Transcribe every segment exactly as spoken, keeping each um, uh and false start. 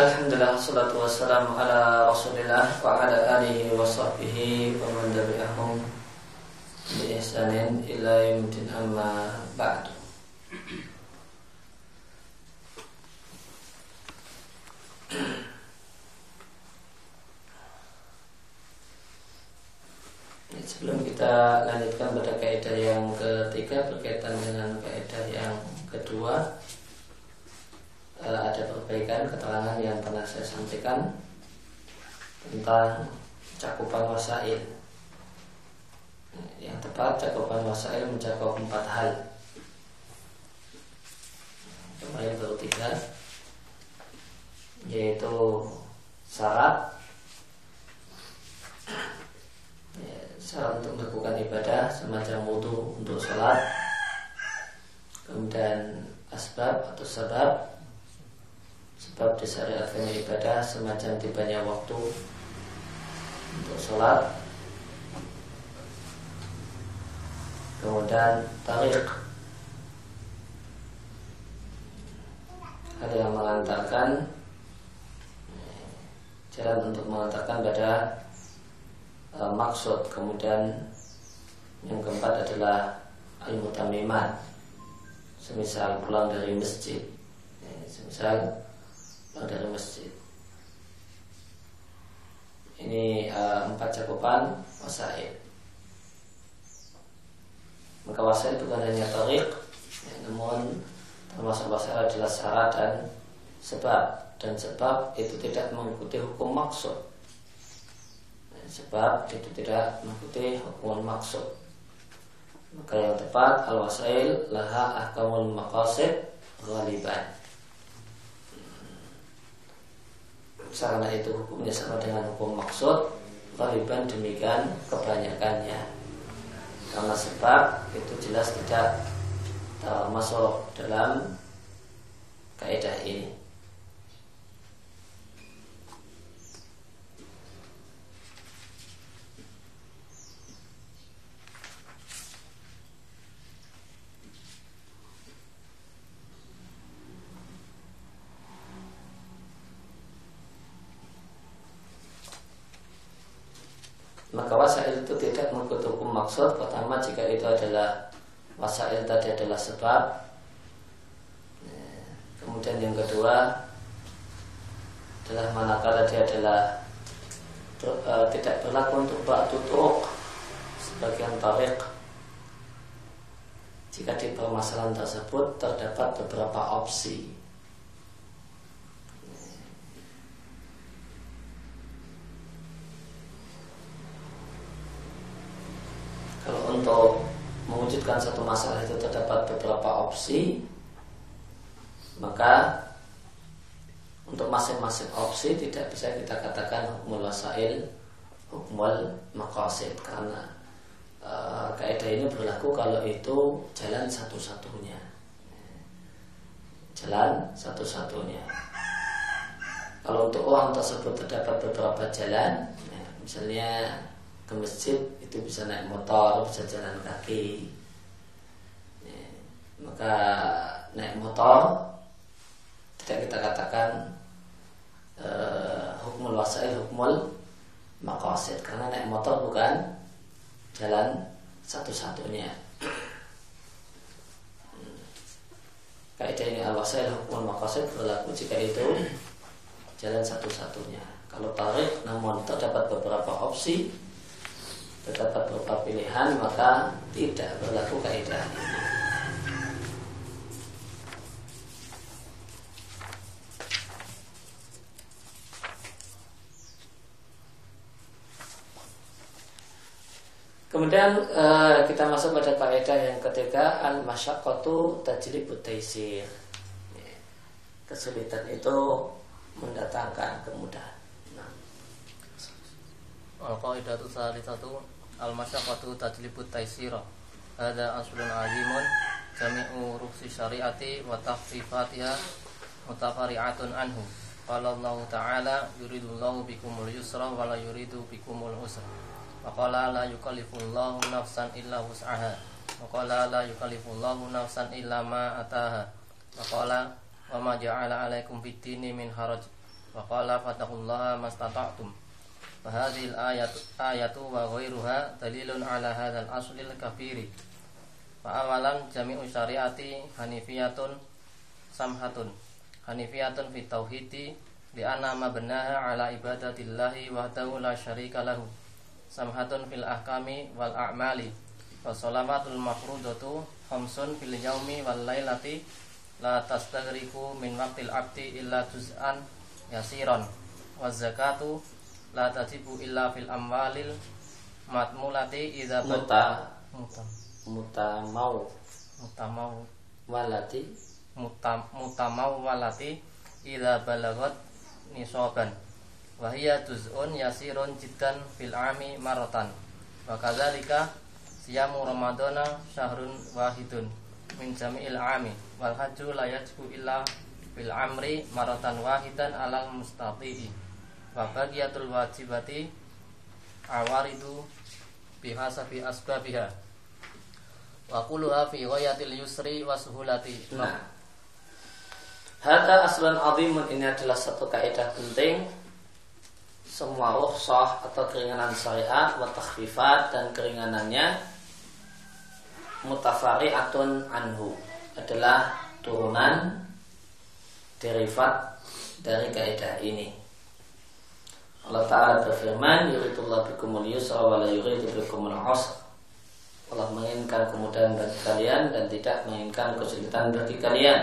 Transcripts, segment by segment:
Alhamdulillah, salatu wassalamu ala rasulillah wa ala alihi wa sahbihi wa man tabi'ahum bi ihsanin ila yaumil amma ba'du. Sebelum kita lanjutkan pada kaidah yang ketiga berkaitan dengan kaidah yang kedua, ada perbaikan keterangan yang pernah saya sampaikan tentang cakupan wasail. Yang tepat, cakupan wasail mencakup empat hal. Kemarin baru tiga, yaitu syarat, syarat untuk melakukan ibadah semacam wudu untuk sholat, kemudian asbab atau sebab, sebab disyariatkannya ibadah semacam tibanya waktu untuk sholat, kemudian tariq, hal yang mengantarkan, jalan untuk mengantarkan pada e, maksud. Kemudian yang keempat adalah al-mutamimat, semisal pulang dari masjid, e, semisal dari masjid. Ini uh, empat cakupan wasail. Maka wasail bukan hanya tariq, ya, namun termasuk wasail adalah syarat dan sebab. Dan sebab itu tidak mengikuti hukum maksud. Dan sebab itu tidak mengikuti hukum maksud. Maka yang tepat, al-wasail laha ahkamul maqasid ghaliban. Karena itu hukumnya sama dengan hukum maksud, ghaliban demikian kebanyakannya. Karena sebab itu jelas tidak termasuk dalam kaidah ini. Maka wasail itu tidak mengikuti hukum maksud. Pertama, jika itu adalah wasail tadi adalah sebab. Kemudian yang kedua adalah manakala dia adalah e, tidak berlaku untuk ba'du turuq, sebagian tariq. Jika di permasalahan tersebut terdapat beberapa opsi, untuk mewujudkan satu masalah itu terdapat beberapa opsi, maka untuk masing-masing opsi tidak bisa kita katakan hukmul wasail, hukmul maqasid, karena e, kaidah ini berlaku kalau itu jalan satu-satunya, jalan satu-satunya. Kalau untuk orang tersebut terdapat beberapa jalan, ya, misalnya ke masjid itu bisa naik motor, bisa jalan kaki, ya, maka naik motor tidak kita katakan eh, hukmul wasail, hukmul maqasid, karena naik motor bukan jalan satu-satunya. Kaidah ini al-wasail hukmul maqasid berlaku jika itu jalan satu-satunya. Kalau tarik namun terdapat beberapa opsi, terdapat beberapa pilihan, maka tidak berlaku kaidah ini. Kemudian eh, kita masuk pada kaidah yang ketiga, al-masyaqqatu tajlibut taisir. Kesulitan itu mendatangkan kemudahan. Al-Qaidatu Tsalitsatu Al-Masyaqqatu Tajlibu Taisira. Hada aslun azimun jami'u rukhsi syari'ati wa takhfifatiha mutafari'atun anhu. Qala Allah Ta'ala yuridullahu bikumul yusra wa la yuridu bikumul usra. Wa qala la yukallifullahu nafsan illa wus'aha. Wa qala la yukallifullahu nafsan illa ma ataha. Wa qala wa ma ja'ala 'alaikum fid-dini min haraj. wa qala fataqullaha mastata'tum. Fa hadhil ayatu ayatu wa ghairuha dalilun ala hadzal aslil kafiri. Fa awalan jami'u syari'ati hanifiyatun samhatun. Hanifiyatun fit tauhidi bi anna mabnaha ala ibadatillahi wahdahu la syarika lahu. Samhatun fil ahkami wal a'mali. Wa shalawatul mafrudatu khamsun fil yaumi wal lailati la tastagriku min waqtil abdi illa juz'an yasiran. Wa zakatu la tajibu illa fil amwalil matmulati idza bata mutamau mutamau walati mutam mutamau walati idza balagat nisaban. Wa hiya juz'un yasirun jiddan fil ami maratan. Wa kadzalika siyamu Ramadana syahrun wahidun min jami'il ami wal hajju la yajbu illa bil amri maratan wahidan alal mustati'i. Wa baqiyatul wajibati awaridu bihasabi asbabiha. Wa quluha fi ghayatil yusri wa suhulati. Nah, hadza aslan azimun, ini adalah satu kaidah penting. Semua rukhsah atau keringanan syariat wa takhfifat dan keringanannya mutafari'atun anhu, adalah turunan derivat dari kaidah ini. Allah Ta'ala berfirman, yuridullah bikumul yusra wa la yuridu bikumul usra. Allah menginginkan kemudahan bagi kalian dan tidak menginginkan kesulitan bagi kalian.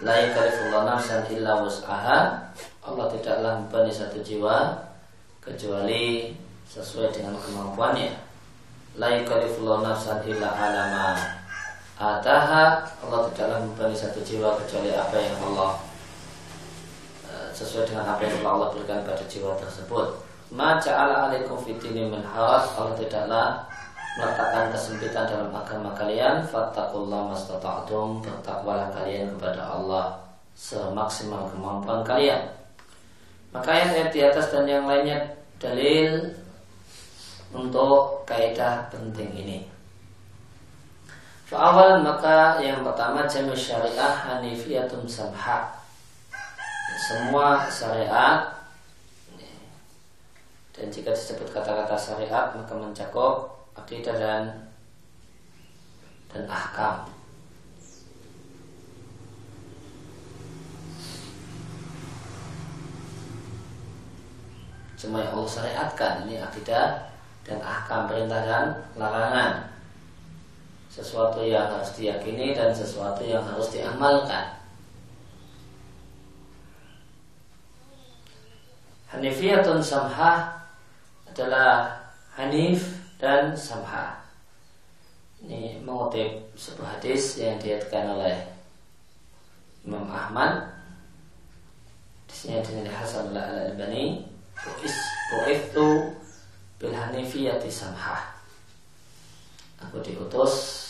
La yukallifullahu nafsan illa wus'aha. Allah tidaklah membebani satu jiwa kecuali sesuai dengan kemampuannya. La yukallifullahu nafsan illa 'ala ma ataha. Allah tidaklah membebani satu jiwa kecuali apa yang Allah sesuai dengan apa yang Allah berikan pada jiwa tersebut. Ma ja'ala 'alaikum fid dini min haraj. Allah tidaklah meletakkan kesempitan dalam agama kalian. Fattaqullaha mastata'tum. Bertakwalah kalian kepada Allah semaksimal kemampuan kalian. Maka ayat di atas dan yang lainnya dalil untuk kaidah penting ini. Fa'awal, maka yang pertama jami' syariah hanifiyatun samha. Semua syariat, dan jika disebut kata-kata syariat maka mencakup akidah dan dan ahkam. Semua yang Allah syariatkan ini akidah dan ahkam, perintah dan larangan, sesuatu yang harus diyakini dan sesuatu yang harus diamalkan. Hanifiyatun samha adalah hanif dan samha. Ini mengutip sebuah hadis yang diriwayatkan oleh Imam Ahmad. Di sini ada Hasan al-Albani. Bu'ithu bil hanifiyati samha. Aku diutus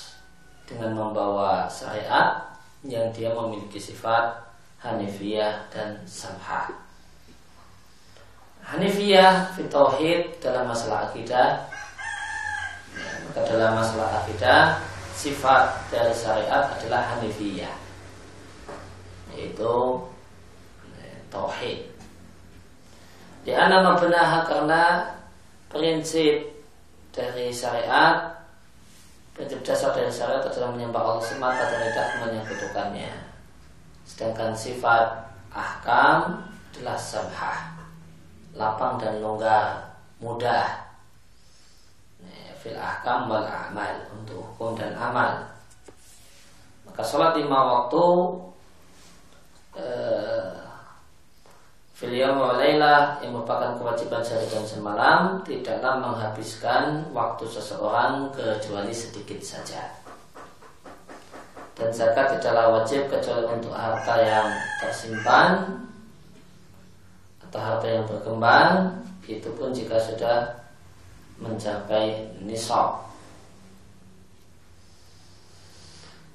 dengan membawa syariat yang dia memiliki sifat hanifiyah dan samha. Hanifiyah fi tauhid, dalam masalah akidah. Maka dalam masalah akidah sifat dari syariat adalah hanifiyah, yaitu tauhid. Di anama benaha, karena prinsip dari syariat, prinsip dasar dari syariat adalah menyembah Allah semata dan tidak menyekutukannya. Sedangkan sifat ahkam adalah samhah, lapang dan longgar, mudah. Fil ahkam wal amal, untuk hukum dan amal. Maka sholat lima waktu eh, fil yaum wa lailah, yang merupakan kewajiban sehari dan semalam, tidaklah menghabiskan waktu seseorang kecuali sedikit saja. Dan zakat tidaklah wajib kecuali untuk harta yang tersimpan atau harta yang berkembang, itu pun jika sudah mencapai nisab.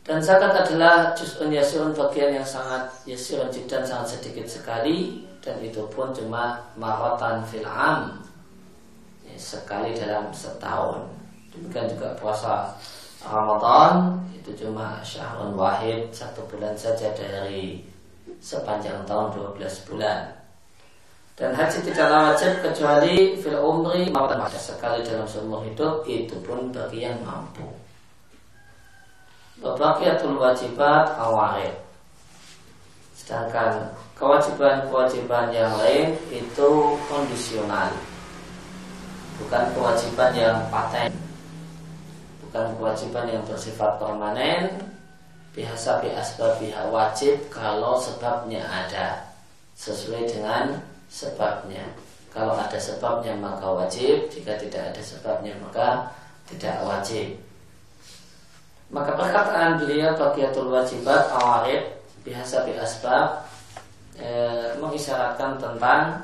Dan zakat adalah juz'un yasirun, bagian yang sangat yasirun jiddan, sangat sedikit sekali, dan itu pun cuma maratan fil am, sekali dalam setahun. Demikian juga puasa Ramadan, itu cuma syahrun wahid, satu bulan saja dari sepanjang tahun dua belas bulan. Dan haji tidaklah wajib kecuali fil umri mawadah sekali dalam seumur hidup, itu pun bagi yang mampu. Babaqiyatul wajibat qawaid. Sedangkan kewajiban-kewajiban yang lain itu kondisional, bukan kewajiban yang paten, bukan kewajiban yang bersifat permanen. Biasa biasbab biha, wajib kalau sebabnya ada, sesuai dengan sebabnya. Kalau ada sebabnya maka wajib, jika tidak ada sebabnya maka tidak wajib. Maka perkataan beliau baqiyatul wajibat qawaid bihasabi asbab e, mengisyaratkan tentang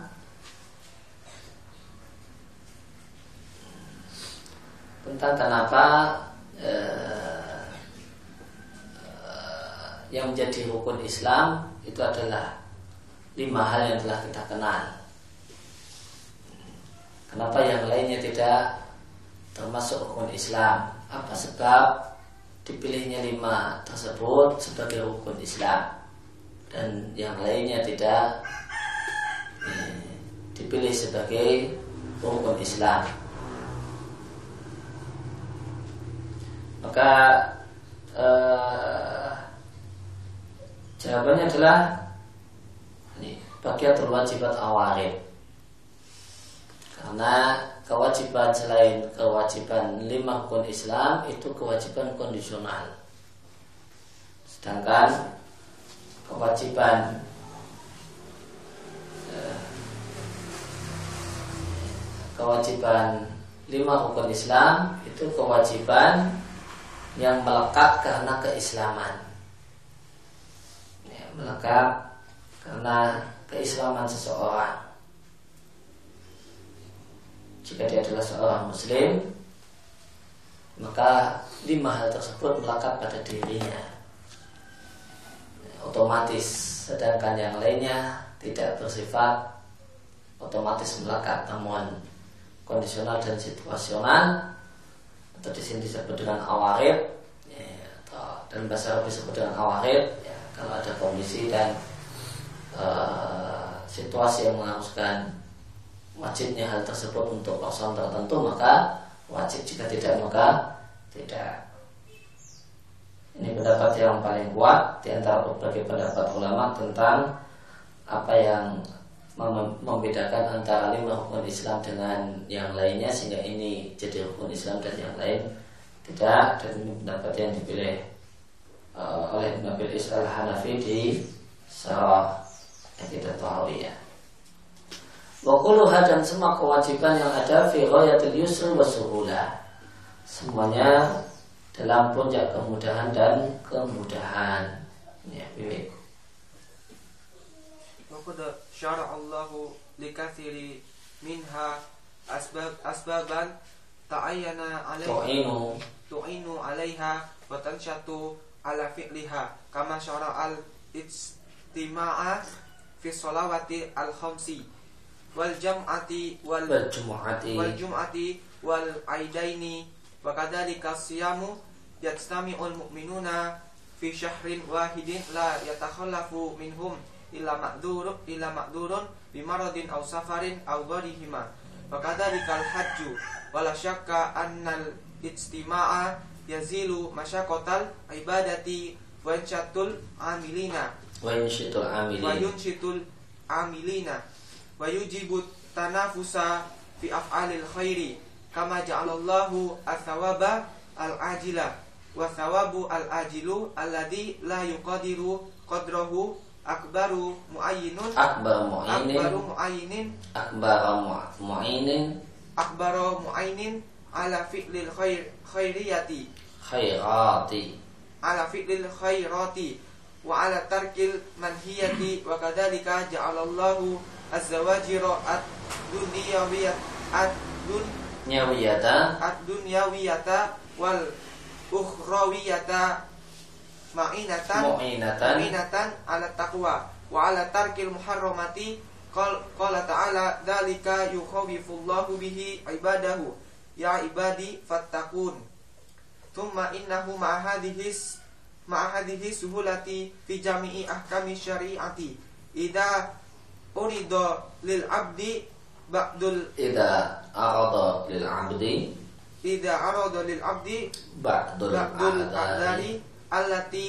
tentang kenapa e, yang menjadi rukun Islam itu adalah lima hal yang telah kita kenal. Kenapa yang lainnya tidak termasuk rukun Islam? Apa sebab dipilihnya lima tersebut sebagai rukun Islam dan yang lainnya tidak eh, dipilih sebagai rukun Islam? Maka eh, jawabannya adalah baqiyatul wajibat qawaid, karena kewajiban selain kewajiban lima rukun Islam itu kewajiban kondisional, sedangkan kewajiban kewajiban lima rukun Islam itu kewajiban yang melekat karena keislaman, ya, melekat karena keislaman seseorang. Jika dia adalah seorang muslim, maka lima hal tersebut melekat pada dirinya otomatis, sedangkan yang lainnya tidak bersifat otomatis melekat, namun kondisional dan situasional, atau di sini disebut dengan qawaid, ya, atau dan bahasa Arab disebut dengan qawaid, ya, kalau ada kondisi dan Uh, situasi yang mengharuskan wajibnya hal tersebut untuk orang tertentu, maka wajib, jika tidak maka tidak. Ini pendapat yang paling kuat di antara berbagai pendapat ulama tentang apa yang mem- membedakan antara lima rukun Islam dengan yang lainnya, sehingga ini jadi rukun Islam dan yang lain tidak. Dan ini pendapat yang dipilih uh, oleh Ibnu Bilqis Al-Hanafi di Syarah Aqidah Thawiyah. Wa kulluha, dan semua kewajiban yang ada fi ghayatil yusri wa suhulah, semuanya dalam puncak kemudahan dan kemudahan. Ya, bimbing. Wa qad syara'a Allahu likatsiri minha asbab asbaban ta'ayyana 'alaiha tu'inu tu'inu 'alaiha wa tanshatu 'ala fi'liha kama syara'al ijtima'a fi sholawati al-khamsi wal jam'ati wal jum'ati wal jum'ati wal aidaini wa kadzalika as-siyamu yajtami'ul mu'minuna fi syahrin wahidin la yatakhallafu minhum illa ma'dzurun illa ma'dzurun bi maradin aw safarin aw gharihima wa kadzalika al-hajju wala syakka annal ijtima'a yazilu masyaqqatal ibadati wa yanshatul amilina Wayunshitul amilina Wayunshitul amilina Wayujibut tanafusa fi af'alil khairi kama ja'alallahu al-thawaba al-ajila wa thawabu al-ajilu alladhi la yuqadiru qadrahu akbaru mu'ayyinun akbar mu'ayyinin akbar mu'ayyinin akbar mu'ayyinin ala fi'lil khair khairiyati khairati ala fi'lil khairati wa ala tarkil manhiyati wa kadzalika ja'alallahu az-zawajira ad-dunyawiyat ad-dunyawiyata ad-dunyawiyata wal ukhrawiyata ma'inatan ma'inatan ala taqwa wa ala tarkil muharramati qala ta'ala dzalika yukhawifullahu bihi ibadahu ya ibadi fattaqun thumma innahu ma hadhihi ma'ahadihi suhulati fi jami'i ahkami syari'ati idha urida lil abdi ba'dul ida arada lil abdi ida arada lil abdi ba'dul a'dari allati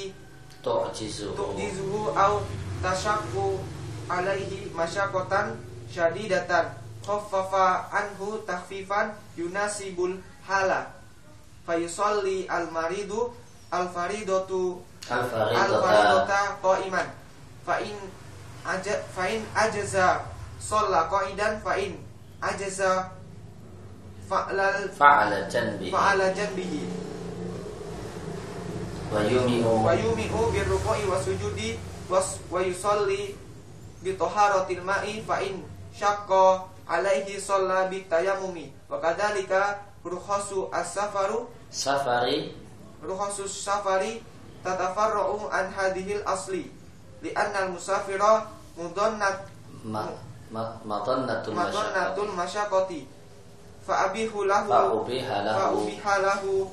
tu'jizu tu'jizu au tashaqqu alaihi masyakotan syadidatan khaffafa anhu takhfifan yunasibul hala fayusalli al-maridu al-faridatu al-faridata qa'iman fa in aja fa in ajza shalla qa'idan fa in ajza fa'ala fa'ala janbi fa'ala janbihi wa yumi'u wa yumi'u bir ruku'i wasujudi was wa yusalli bi taharatil ma'i fa in syaqqa alaihi shalla bi tayammumi wa kadzalika rukhsu as-safaru safari rukhsu safari tatafarra'u an hadhil asli li anna al-musafira mudannat ma matannatul matannatul masyaqqati fa abihu lahu fa ubiha lahu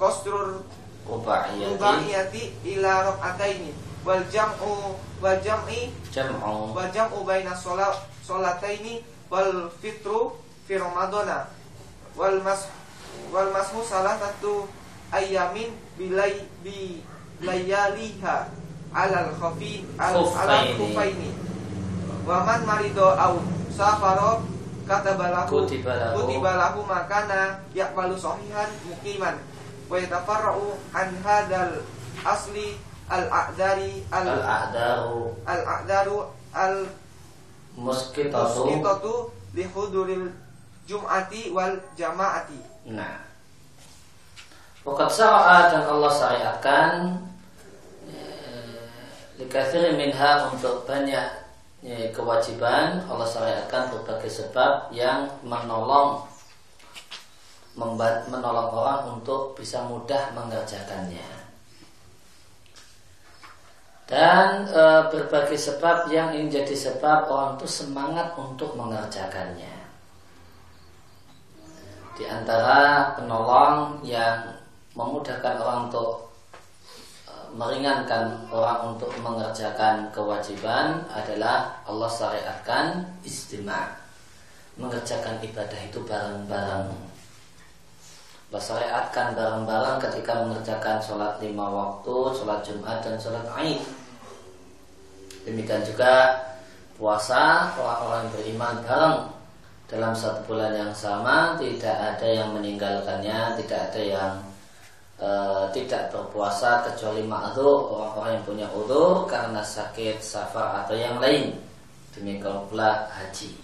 qasrul qubaiyati ila raqataini wal jam'u wal jam'i jam'u wal jam'u baina shalat sholataini wal fitru fi ramadana wal mas wal mashu salatatu ayamin bilai bi layaliha alal khafi al khufaini wa man marido au safaro katabalahu kutibalahu makana yaqbalu sahihan muqiman wa yatafarra'u an hadal asli al a'dari al a'daru al a'daru al muskitatu muskitatu li huduril jum'ati wal jama'ati. Nah, waqad syara'a dan Allah syariatkan likathir minha untuk banyak kewajiban. Allah syariatkan berbagai sebab yang menolong menolong orang untuk bisa mudah mengerjakannya, dan e, berbagai sebab yang ingin jadi sebab orang itu semangat untuk mengerjakannya. Di antara penolong yang memudahkan orang untuk e, meringankan orang untuk mengerjakan kewajiban adalah Allah syariatkan ijtima', mengerjakan ibadah itu bareng-bareng. Allah syariatkan bareng-bareng ketika mengerjakan sholat lima waktu, sholat Jumat dan sholat Aid. Demikian juga puasa, orang-orang beriman bareng dalam satu bulan yang sama, tidak ada yang meninggalkannya, tidak ada yang e, tidak berpuasa kecuali ma'dzur, orang-orang yang punya udzur karena sakit, safar atau yang lain. Demikian pula haji.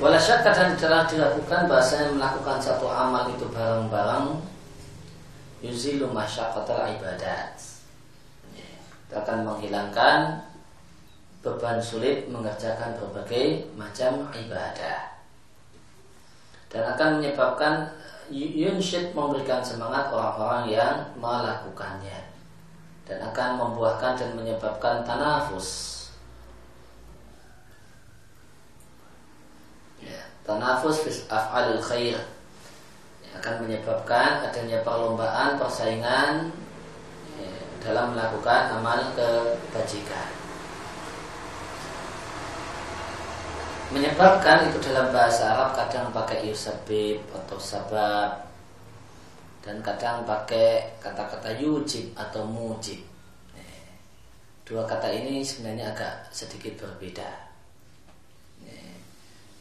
Wala syakka dan telah dilakukan bahasanya melakukan satu amal itu bareng-bareng yuzilu masyaqqatal ibadat, akan menghilangkan beban sulit mengerjakan berbagai macam ibadah, dan akan menyebabkan yunshid, memberikan semangat orang-orang yang melakukannya, dan akan membuahkan dan menyebabkan tanafus. Ya, tanafus fis af'alil khair, ya, akan menyebabkan adanya perlombaan, persaingan dalam melakukan amal kebajikan. Menyebabkan itu dalam bahasa Arab kadang pakai yusabib atau sabab, dan kadang pakai kata-kata yujib atau mujib. Dua kata ini sebenarnya agak sedikit berbeda.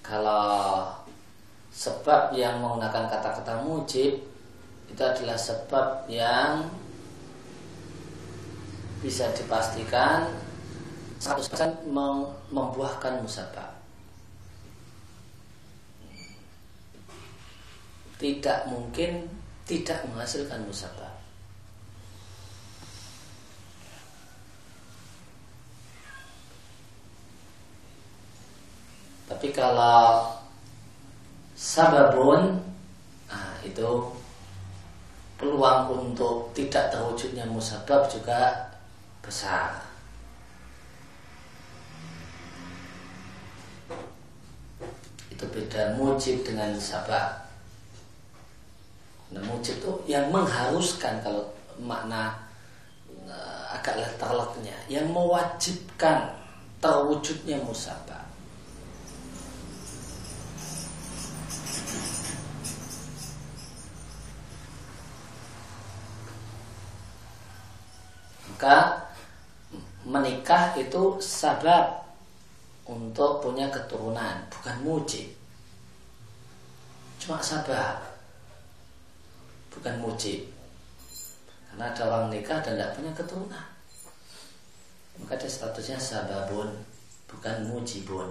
Kalau sebab yang menggunakan kata-kata mujib itu adalah sebab yang bisa dipastikan seratus persen membuahkan musabab, tidak mungkin tidak menghasilkan musabab. Tapi kalau sababun, nah itu peluang untuk tidak terwujudnya musabab juga besar. Itu beda mujib dengan sabab. Nah, mujib itu yang mengharuskan, kalau makna uh, agak letak-letaknya yang mewajibkan terwujudnya musabah. Maka menikah itu sabab untuk punya keturunan, bukan mujib. Cuma sabab, bukan mujib. Karena ada orang nikah dan tidak punya keturunan, maka dia statusnya sababun, bukan mujibun.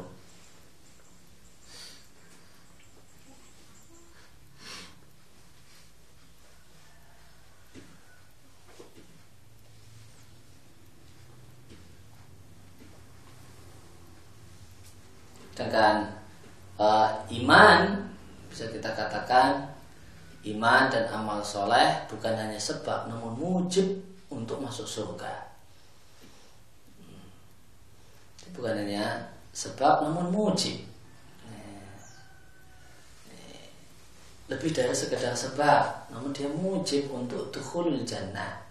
Sedangkan uh, iman, bisa kita katakan iman dan amal soleh bukan hanya sebab, namun mujib untuk masuk surga. Bukan hanya sebab, namun mujib. Lebih dari sekedar sebab, namun dia mujib untuk dukhulul jannah.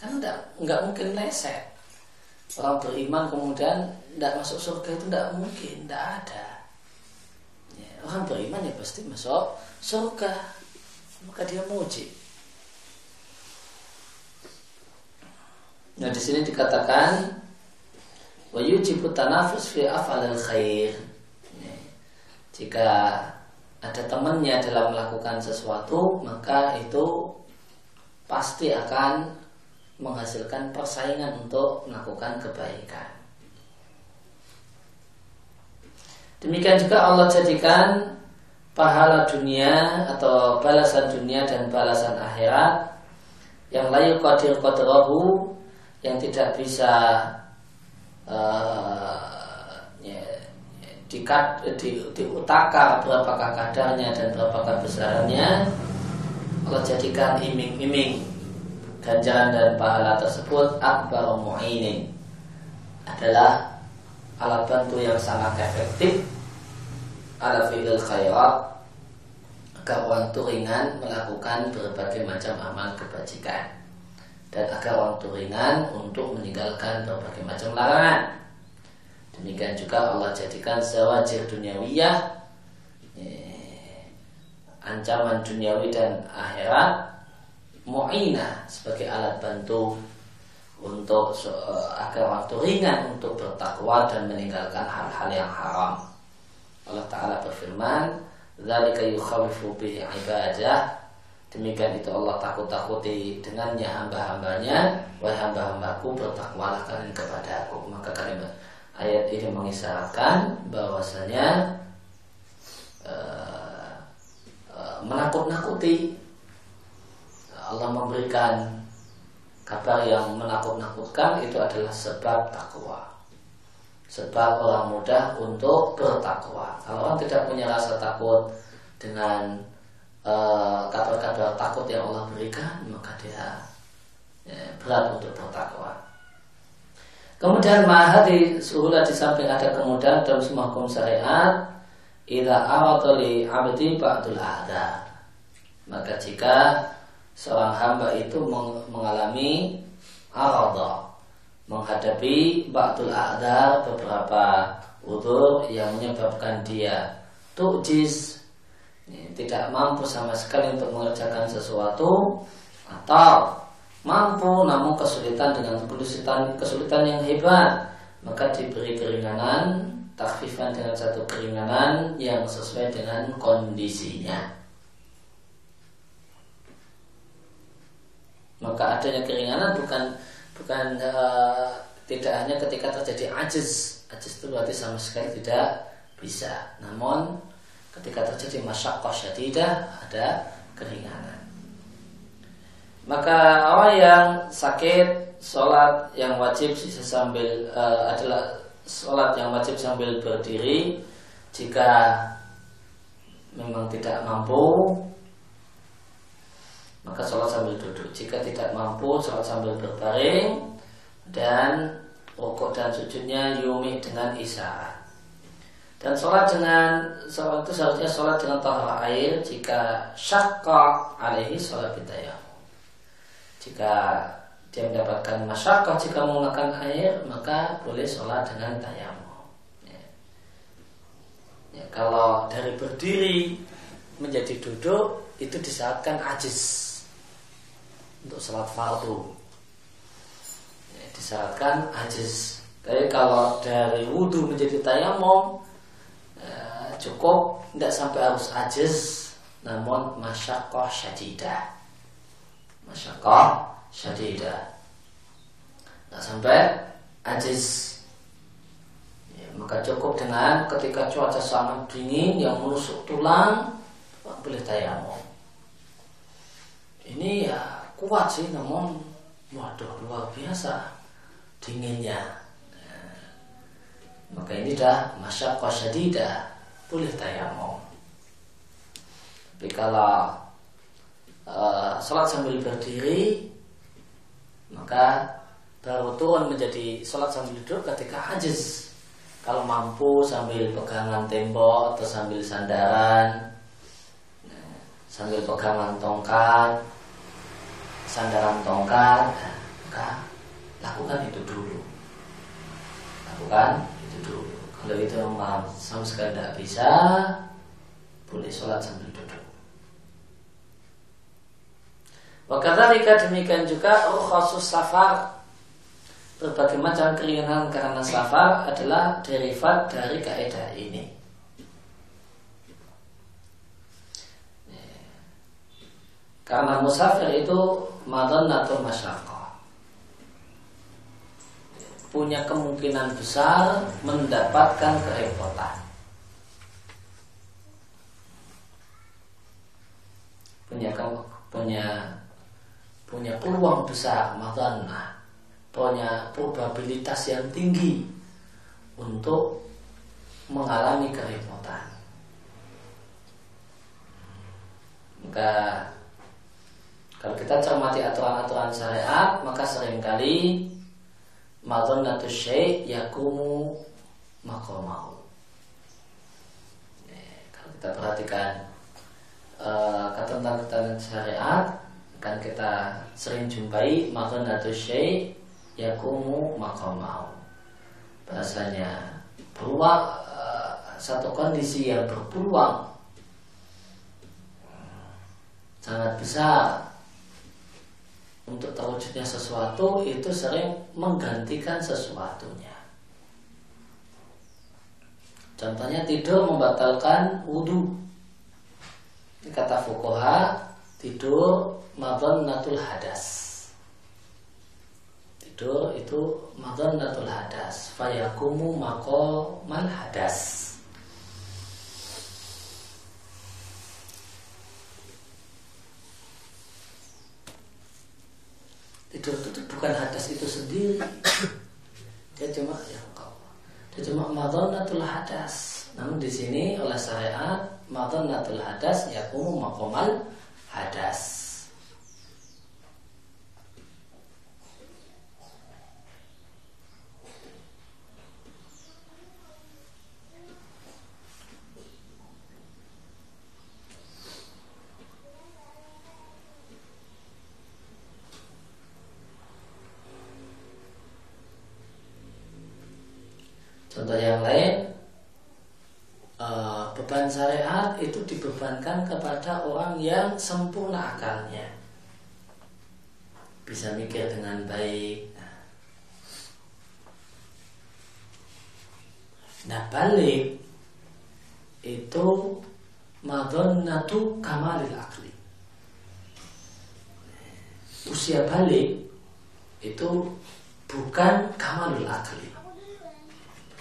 Karena tidak, nggak mungkin leset. Orang beriman kemudian tidak masuk surga itu tidak mungkin, tidak ada. Ya, orang beriman ya pasti masuk surga, maka dia mujib. Nah di sini dikatakan wa yujibu tanafus fi af'alil khair. Ya, jika ada temannya dalam melakukan sesuatu, maka itu pasti akan menghasilkan persaingan untuk melakukan kebaikan. Demikian juga Allah jadikan pahala dunia atau balasan dunia dan balasan akhirat yang layu qadir qadrahu, yang tidak bisa uh, ya, dikat, di, diutakar berapakah kadarnya dan berapakah besarannya. Allah jadikan iming-iming ganjaran dan pahala tersebut akbar mu'inin, adalah alat bantu yang sangat efektif ala fi'il khairat, agar orang itu ringan melakukan berbagai macam amal kebajikan, dan agar orang itu ringan untuk meninggalkan berbagai macam larangan. Demikian juga Allah jadikan zawajir duniawiyah, ancaman duniawi dan akhirat, mu'inah, sebagai alat bantu untuk agar waktu ringan untuk bertakwa dan meninggalkan hal-hal yang haram. Allah Ta'ala berfirman, dzalika yukhawwifu bihi ibadah, demikian itu Allah takut-takuti dengannya hamba-hambanya, wahai hamba-hambaku bertakwalah kalian kepada aku. Maka kalimat ayat ini mengisyaratkan bahwasanya uh, uh, menakut-nakuti, Allah memberikan kabar yang menakut-nakutkan itu adalah sebab takwa, sebab orang mudah untuk bertakwa. Kalau orang tidak punya rasa takut dengan uh, kabar-kabar takut yang Allah berikan, maka dia ya, berat untuk bertakwa. Kemudian maha di suhula, di samping ada kemudahan dalam semua hukum syariat, idza aratali abdi ba'dul adza, maka jika seorang hamba itu mengalami aradah, menghadapi ba'dul a'dar, beberapa udzur yang menyebabkan dia tu'jiz, tidak mampu sama sekali untuk mengerjakan sesuatu, atau mampu namun kesulitan dengan kesulitan, kesulitan yang hebat, maka diberi keringanan, takhfifan dengan satu keringanan yang sesuai dengan kondisinya. Maka adanya keringanan bukan bukan uh, tidak hanya ketika terjadi ajiz, ajiz itu berarti sama sekali tidak bisa, namun ketika terjadi masyaqqah syadidah ada keringanan. Maka orang yang sakit, sholat yang wajib sambil uh, adalah sholat yang wajib sambil berdiri jika memang tidak mampu, maka sholat sambil duduk. Jika tidak mampu, sholat sambil berbaring, dan rukuk dan sujudnya yumi dengan isyarat. Dan sholat dengan sholat itu seharusnya sholat dengan taharah air. Jika syakka alaihi sholat bidayah, jika dia mendapatkan masyarakat jika menggunakan air, maka boleh sholat dengan tayamum. Ya. Ya, kalau dari berdiri menjadi duduk, itu disyaratkan ajiz untuk sholat fardu. Ya, disyaratkan ajiz. Tapi kalau dari wudhu menjadi tayamum, eh, cukup, tidak sampai harus ajiz, namun masyakoh syadidah. Masyakoh syadidah, nah, sampai ajiz, ya, maka cukup dengan ketika cuaca sangat dingin yang menusuk tulang, boleh tayamum. Ini ya kuat sih, namun waduh luar biasa dinginnya, nah, maka ini dah masyaqqah syadidah, boleh tayamum. Tapi kalau uh, sholat sambil berdiri, maka baru turun menjadi sholat sambil duduk ketika ajiz. Kalau mampu sambil pegangan tembok atau sambil sandaran, sambil pegangan tongkat, sandaran tongkat, nah, maka lakukan itu dulu. Lakukan itu dulu. Kalau itu memang sama sekali tidak bisa, boleh sholat sambil duduk. Wakadzalika, demikian juga khusus safar. Berbagai macam keringanan karena safar adalah derivat dari kaidah ini. Karena musafir itu madonnatul masyaqqah, punya kemungkinan besar mendapatkan kerepotan. Punya punya punya peluang besar, madonna, punya probabilitas yang tinggi untuk mengalami kerepotan. Maka kalau kita cermati aturan-aturan syariat, maka seringkali madonnatu syai' yakumu maqamahu. Kalau kita perhatikan uh, ketentuan-ketentuan syariat, kan kita sering jumpai madonnatu syai' yakumu maqamahu. Bahasanya peluang, uh, satu kondisi yang berpeluang sangat besar untuk terwujudnya sesuatu, itu sering menggantikan sesuatunya. Contohnya tidur membatalkan wudu. Kata fuqaha, tidur madonnatul hadas. Tidur itu madonnatul hadas, fayakumu maqamal hadas. Tidur itu bukan hadas itu sendiri, dia cuma ya Allah, dia cuma madonnatul hadas. Namun di sini oleh syariat madonnatul hadas yakumu maqamal hadas. Contoh yang lain, beban syariat itu dibebankan kepada orang yang sempurna akalnya, bisa mikir dengan baik. Nah, balik itu madonnatu kamalil akli. Usia balik itu bukan kamalul akli,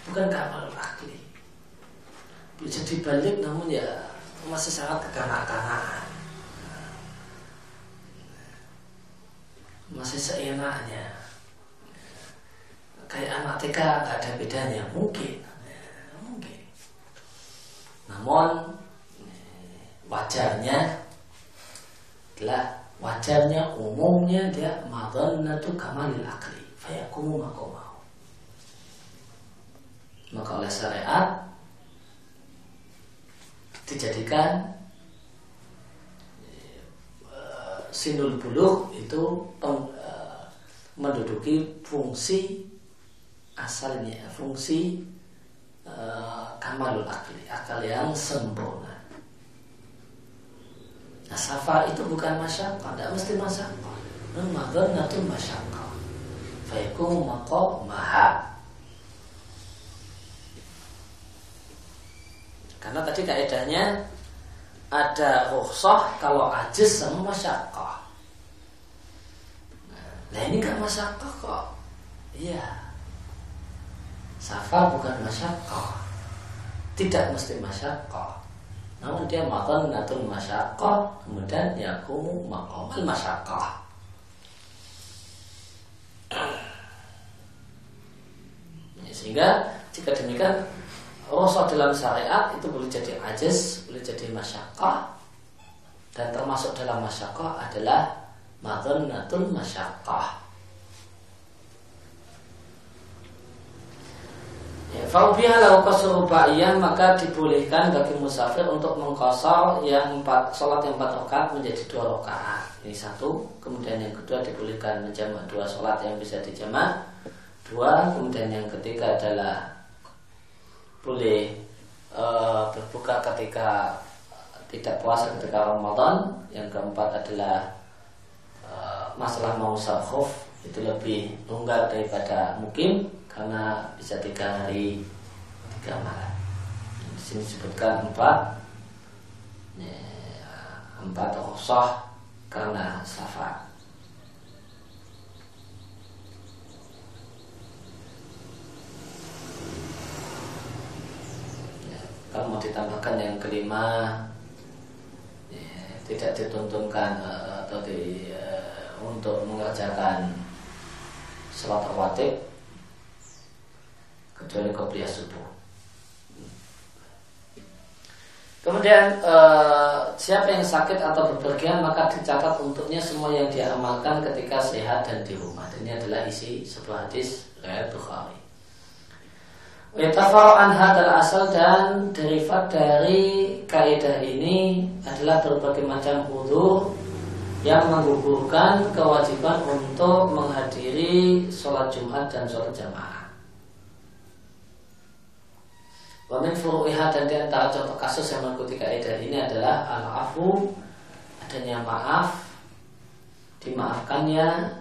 bukan kamalul akli. Bisa dibalik namun ya masih sangat kekanak-kanakan, masih seenaknya, kayak anak T K, nggak ada bedanya mungkin, mungkin. Namun wajarnya adalah wajarnya umumnya dia madonnatu kamalil akli, fayakumu maqamahu. Maka oleh syariat dijadikan e, sinul buluh itu peng, e, menduduki fungsi asalnya, fungsi uh, kamalul akli, akal yang sempurna. Nah, safa itu bukan masyarakat, tidak mesti masyarakat. Memagana itu masyarakat. Faikum makom maha. Karena tadi kaedahnya ada rukhsah kalau ajiz sama masyaqqah. Nah ini gak masyaqqah kok. Iya, safa bukan masyaqqah, tidak mesti masyaqqah, namun dia maqanatul masyaqqah, kemudian yaqumu maqamal masyaqqah. Sehingga jika demikian rukhsah dalam syariat itu boleh jadi ajiz, boleh jadi masyaqqah, dan termasuk dalam masyaqqah adalah madhanatul masyaqqah. Ya, fa biha lahu qasru ba'iyah, maka dibolehkan bagi musafir untuk mengqasar yang empat salat yang empat rakaat menjadi dua rakaat. Ini satu, kemudian yang kedua dibolehkan menjamak dua salat yang bisa dijamak dua, kemudian yang ketiga adalah boleh e, berbuka ketika tidak puasa ketika Ramadan. Yang keempat adalah e, masalah mau sakhuf, itu lebih longgar daripada mukim karena bisa tiga hari tiga malam. Di sini disebutkan empat empat rukhsah karena safar. Kalau mau ditambahkan yang kelima, ya, tidak dituntunkan uh, atau di, uh, untuk mengerjakan salat rawatib kecuali qobliyah subuh. Kemudian uh, siapa yang sakit atau bepergian maka dicatat untuknya semua yang diamalkan ketika sehat dan di rumah. Ini adalah isi sebuah hadis riwayat Bukhari. Wetafaw an hadal asal, dan derivat dari kaidah ini adalah berbagai macam udzur yang menggugurkan kewajiban untuk menghadiri sholat Jumat dan sholat jamaah. Wa min furu'iha, dan di antara contoh kasus yang mengikuti kaidah ini adalah al-afu, adanya maaf, dimaafkannya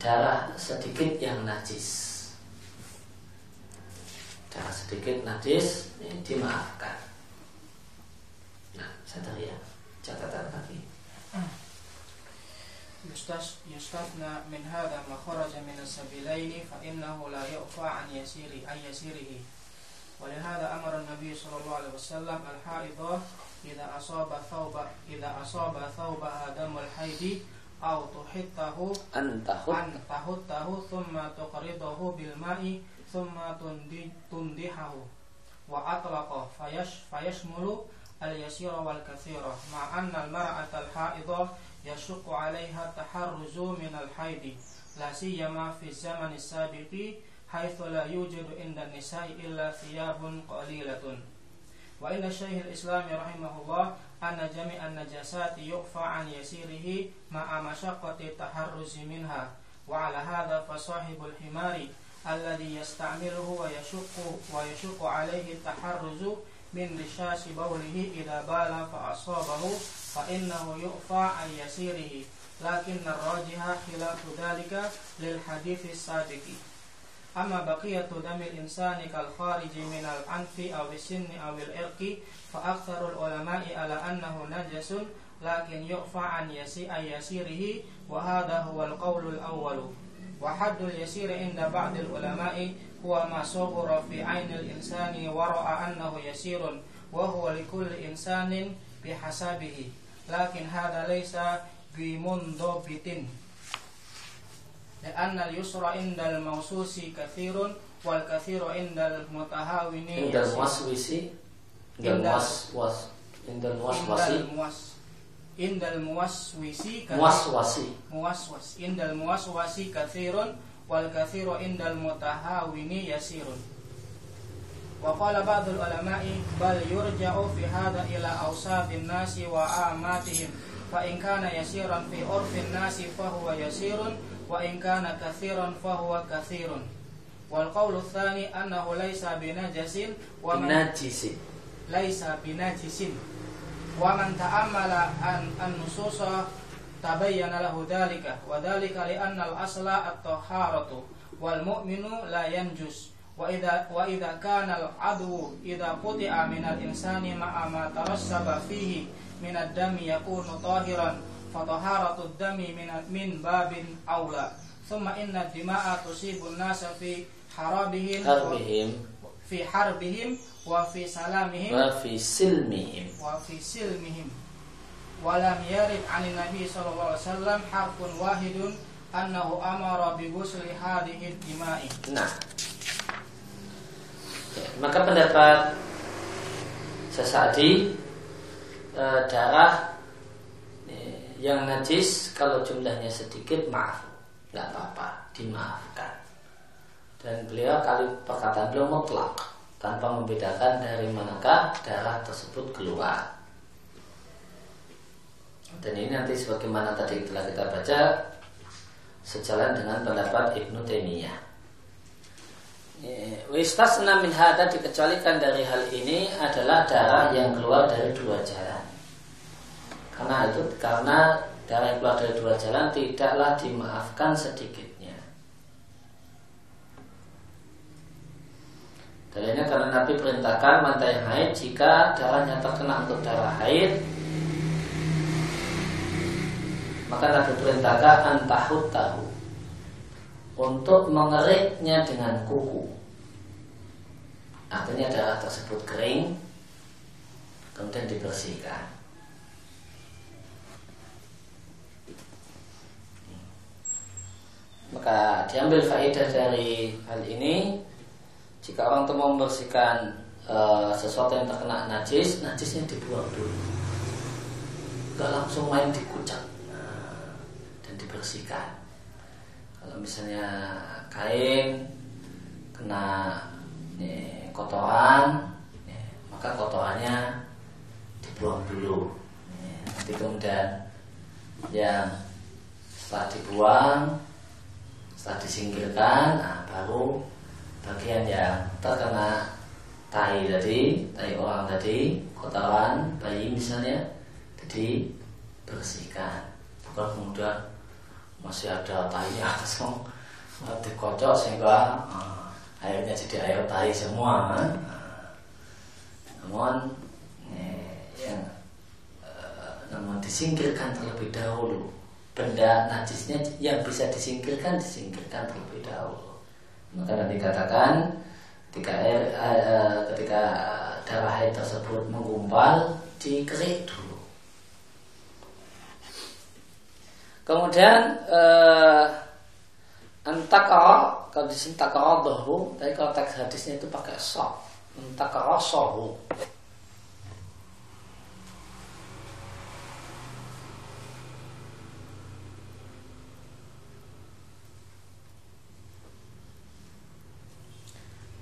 darah sedikit yang najis. Nah, sedikit najis ini dimaafkan. Nah, sadar ya, catatan kaki. Ustaz, yastafna min hadha ma kharaja min as-sabilaini fa innahu la yu'fa an yasiri ay yasirihi. Wa li hadha amara an-nabi sallallahu alaihi wasallam al-haidah idza asaba thawba idza asaba thawba adamul haidi aw tuhittahu an tahuttahu thumma tuqridahu bil ma'i summa tundihahu wa atlaqa fayash fayashmulu al-yasira wal-kathira ma'anna al-mar'ata al-haidha yashuqu 'alayha taharruzu min al-haidi la siyama fi zaman as-sabiqi haythu la yujadu inda an-nisa'i illa thiyabun qalilatun. Wa inna syaikh al-islam rahimahullah anna jami'a an-najasati yuqfa 'an yasirihi ma'a mashaqqati taharruzi minha wa 'ala hadha fa sahibul himari alladhi yasta'miluhu wa yashuqu wa yashuqu alayhi taharruzu min rishashi bawlihi idha bala fa asabahu fa innahu yu'fa an yasirihi lakinna rajiha khilafu dhalika lil hadithi sadiqi amma baqiyatu damil insani kal khariji min al anfi aw sinni aw al irqi fa aktharul ulama'i ala annahu najasun lakin yu'fa an yasirihi wa hadha huwa al qawlul awwalu. وحد اليسير عند بعض العلماء هو ما صغر في عين الإنسان ورأى أنه يسير وهو لكل إنسان بحسبه لكن هذا ليس بمنضبط لأن اليسر عند الموسوس كثير والكثير عند المتهاون عند الوسوس عند الوسوس عند الوسوس Indal muwaswisi muwaswasi muwaswas indal muwaswasi katsirun wal katsiru indal mutahawini yasirun. Wa qala ba'dul ulama'i bal yurja'u fi hadha ila awsafin nasi wa amatihim fa in kana yasiran fi urfin nasi fa huwa yasirun wa in kana katsiran fa huwa katsirun. Wal qawlu tsani annahu laisa binajasin wa najisin. Laisa binajisin. Wa man ta'ammala an an-nususa tabayyana lahu dzalika wa dzalika li anna al-asla at-taharatu wal mu'minu la yanjus. Wa idza wa idza kana al-'adwu idza quti'a min al-insani ma'a ma tarassaba fihi min ad-dami yakunu tahiran fa taharatu ad-dami min min babin aula. Thumma inna ad-dima'a tusibu an-nasa fi harabihim fi harbihim wa fi salamihim wa fi silmihim wa fi silmihim. Wa lam yarid 'an an-nabi sallallahu alaihi wasallam harfun wahidun annahu amara bi ghusli hadhihi ad-dima'i. Nah, maka pendapat Sa'di e, darah e, yang najis kalau jumlahnya sedikit maaf, nggak apa-apa, dimaafkan. Dan beliau kali perkataan beliau mutlak tanpa membedakan dari manakah darah tersebut keluar. Dan ini nanti sebagaimana tadi telah kita baca sejalan dengan pendapat Ibnu Taimiyah. Wistasna min hada, dikecualikan dari hal ini adalah darah yang keluar dari dua jalan. Karena itu karena darah yang keluar dari dua jalan tidaklah dimaafkan sedikitnya. Dalilnya karena Nabi perintahkan mantai haid jika darahnya terkena untuk darah haid, maka Nabi perintahkan antahut tahu untuk mengeriknya dengan kuku. Artinya darah tersebut kering, kemudian dibersihkan. Maka diambil faedah dari hal ini, jika orang itu membersihkan e, sesuatu yang terkena najis, najisnya dibuang dulu, nggak langsung main dikucak, nah, dan dibersihkan. Kalau misalnya kain kena nih, kotoran nih, maka kotorannya dibuang dulu nih, nanti kemudian yang setelah dibuang, setelah disingkirkan, nah, baru bagian yang terkena tai tadi, tai orang tadi, kotoran bayi misalnya, jadi bersihkan, bukan kemudian masih ada tai langsung dikocok sehingga uh, airnya jadi air tai semua. Nah, namun eh, yang uh, namun disingkirkan terlebih dahulu, benda najisnya yang bisa disingkirkan disingkirkan terlebih dahulu. Maka nanti dikatakan ketika air uh, ketika darah haid tersebut menggumpal, dikerik dulu. Kemudian eh, entakara, kalau disini takara dahu, tapi kalau teks hadisnya itu pakai sok, entakara sohu.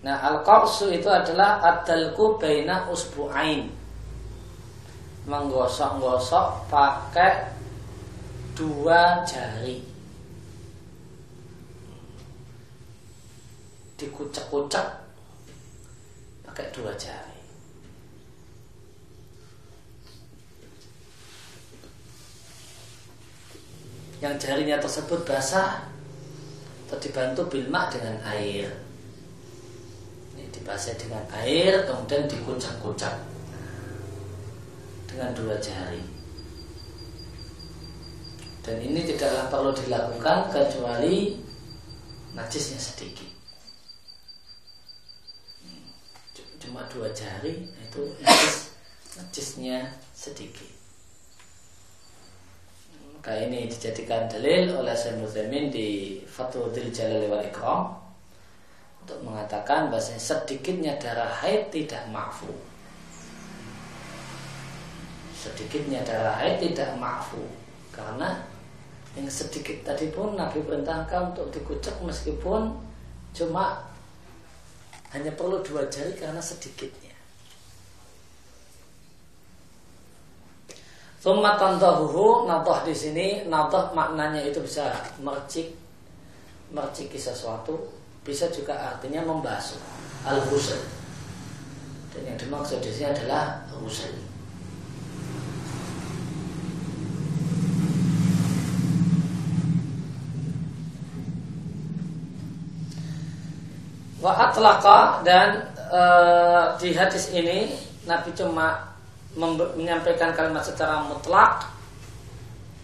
Nah, al-qarsu itu adalah ad-dalku baina usbu'ain, menggosok-gosok pakai dua jari, dikucek-kucek pakai dua jari. Yang jarinya tersebut basah atau dibantu bilma dengan air. Ini dibasahi dengan air, kemudian dikucek-kucek dengan dua jari. Dan ini tidaklah perlu dilakukan kecuali najisnya sedikit, cuma dua jari itu najis, najisnya sedikit. Maka ini dijadikan dalil oleh Syekh Muzamin di Fathul Jalal wal Ikram untuk mengatakan bahasanya sedikitnya darah haid tidak ma'fu. Sedikitnya darah haid tidak ma'fu karena yang sedikit tadi pun Nabi perintahkan untuk dikucek meskipun cuma hanya perlu dua jari karena sedikitnya. Tsumma tandahuhu, nadah di sini nadah maknanya itu bisa mercik, merciki sesuatu, bisa juga artinya membasuh, al-ghusl. Dan yang dimaksud di sini adalah ghusl. Wa atlaqa, dan e, di hadis ini Nabi cuma membe- menyampaikan kalimat secara mutlak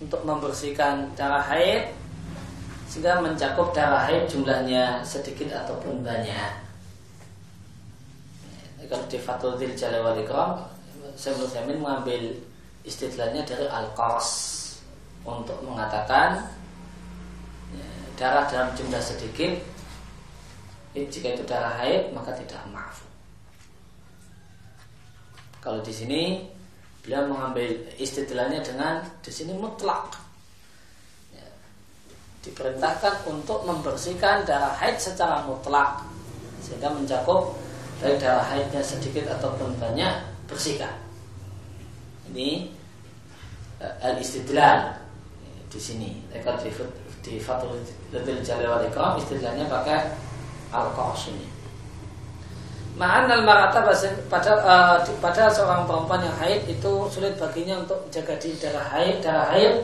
untuk membersihkan darah haid, sehingga mencakup darah haid jumlahnya sedikit ataupun banyak. Kalau di Fathul Dzil Jalali wal Ikram, Syaikhul Utsaimin mengambil istilahnya dari al-qars untuk mengatakan darah dalam jumlah sedikit, jika itu darah haid maka tidak ma'fu. Kalau di sini beliau mengambil istidlalnya dengan di sini mutlak, ya, diperintahkan untuk membersihkan darah haid secara mutlak sehingga mencakup dari darah haidnya sedikit ataupun banyak, bersihkan. Ini al-istidlal di sini. Kalau di Fathul Jalali wal Ikram istidlalnya pakai al-qars ini. Ma'anal marata, padahal, uh, padahal seorang perempuan yang haid itu sulit baginya untuk menjaga diri darah haid, darah haid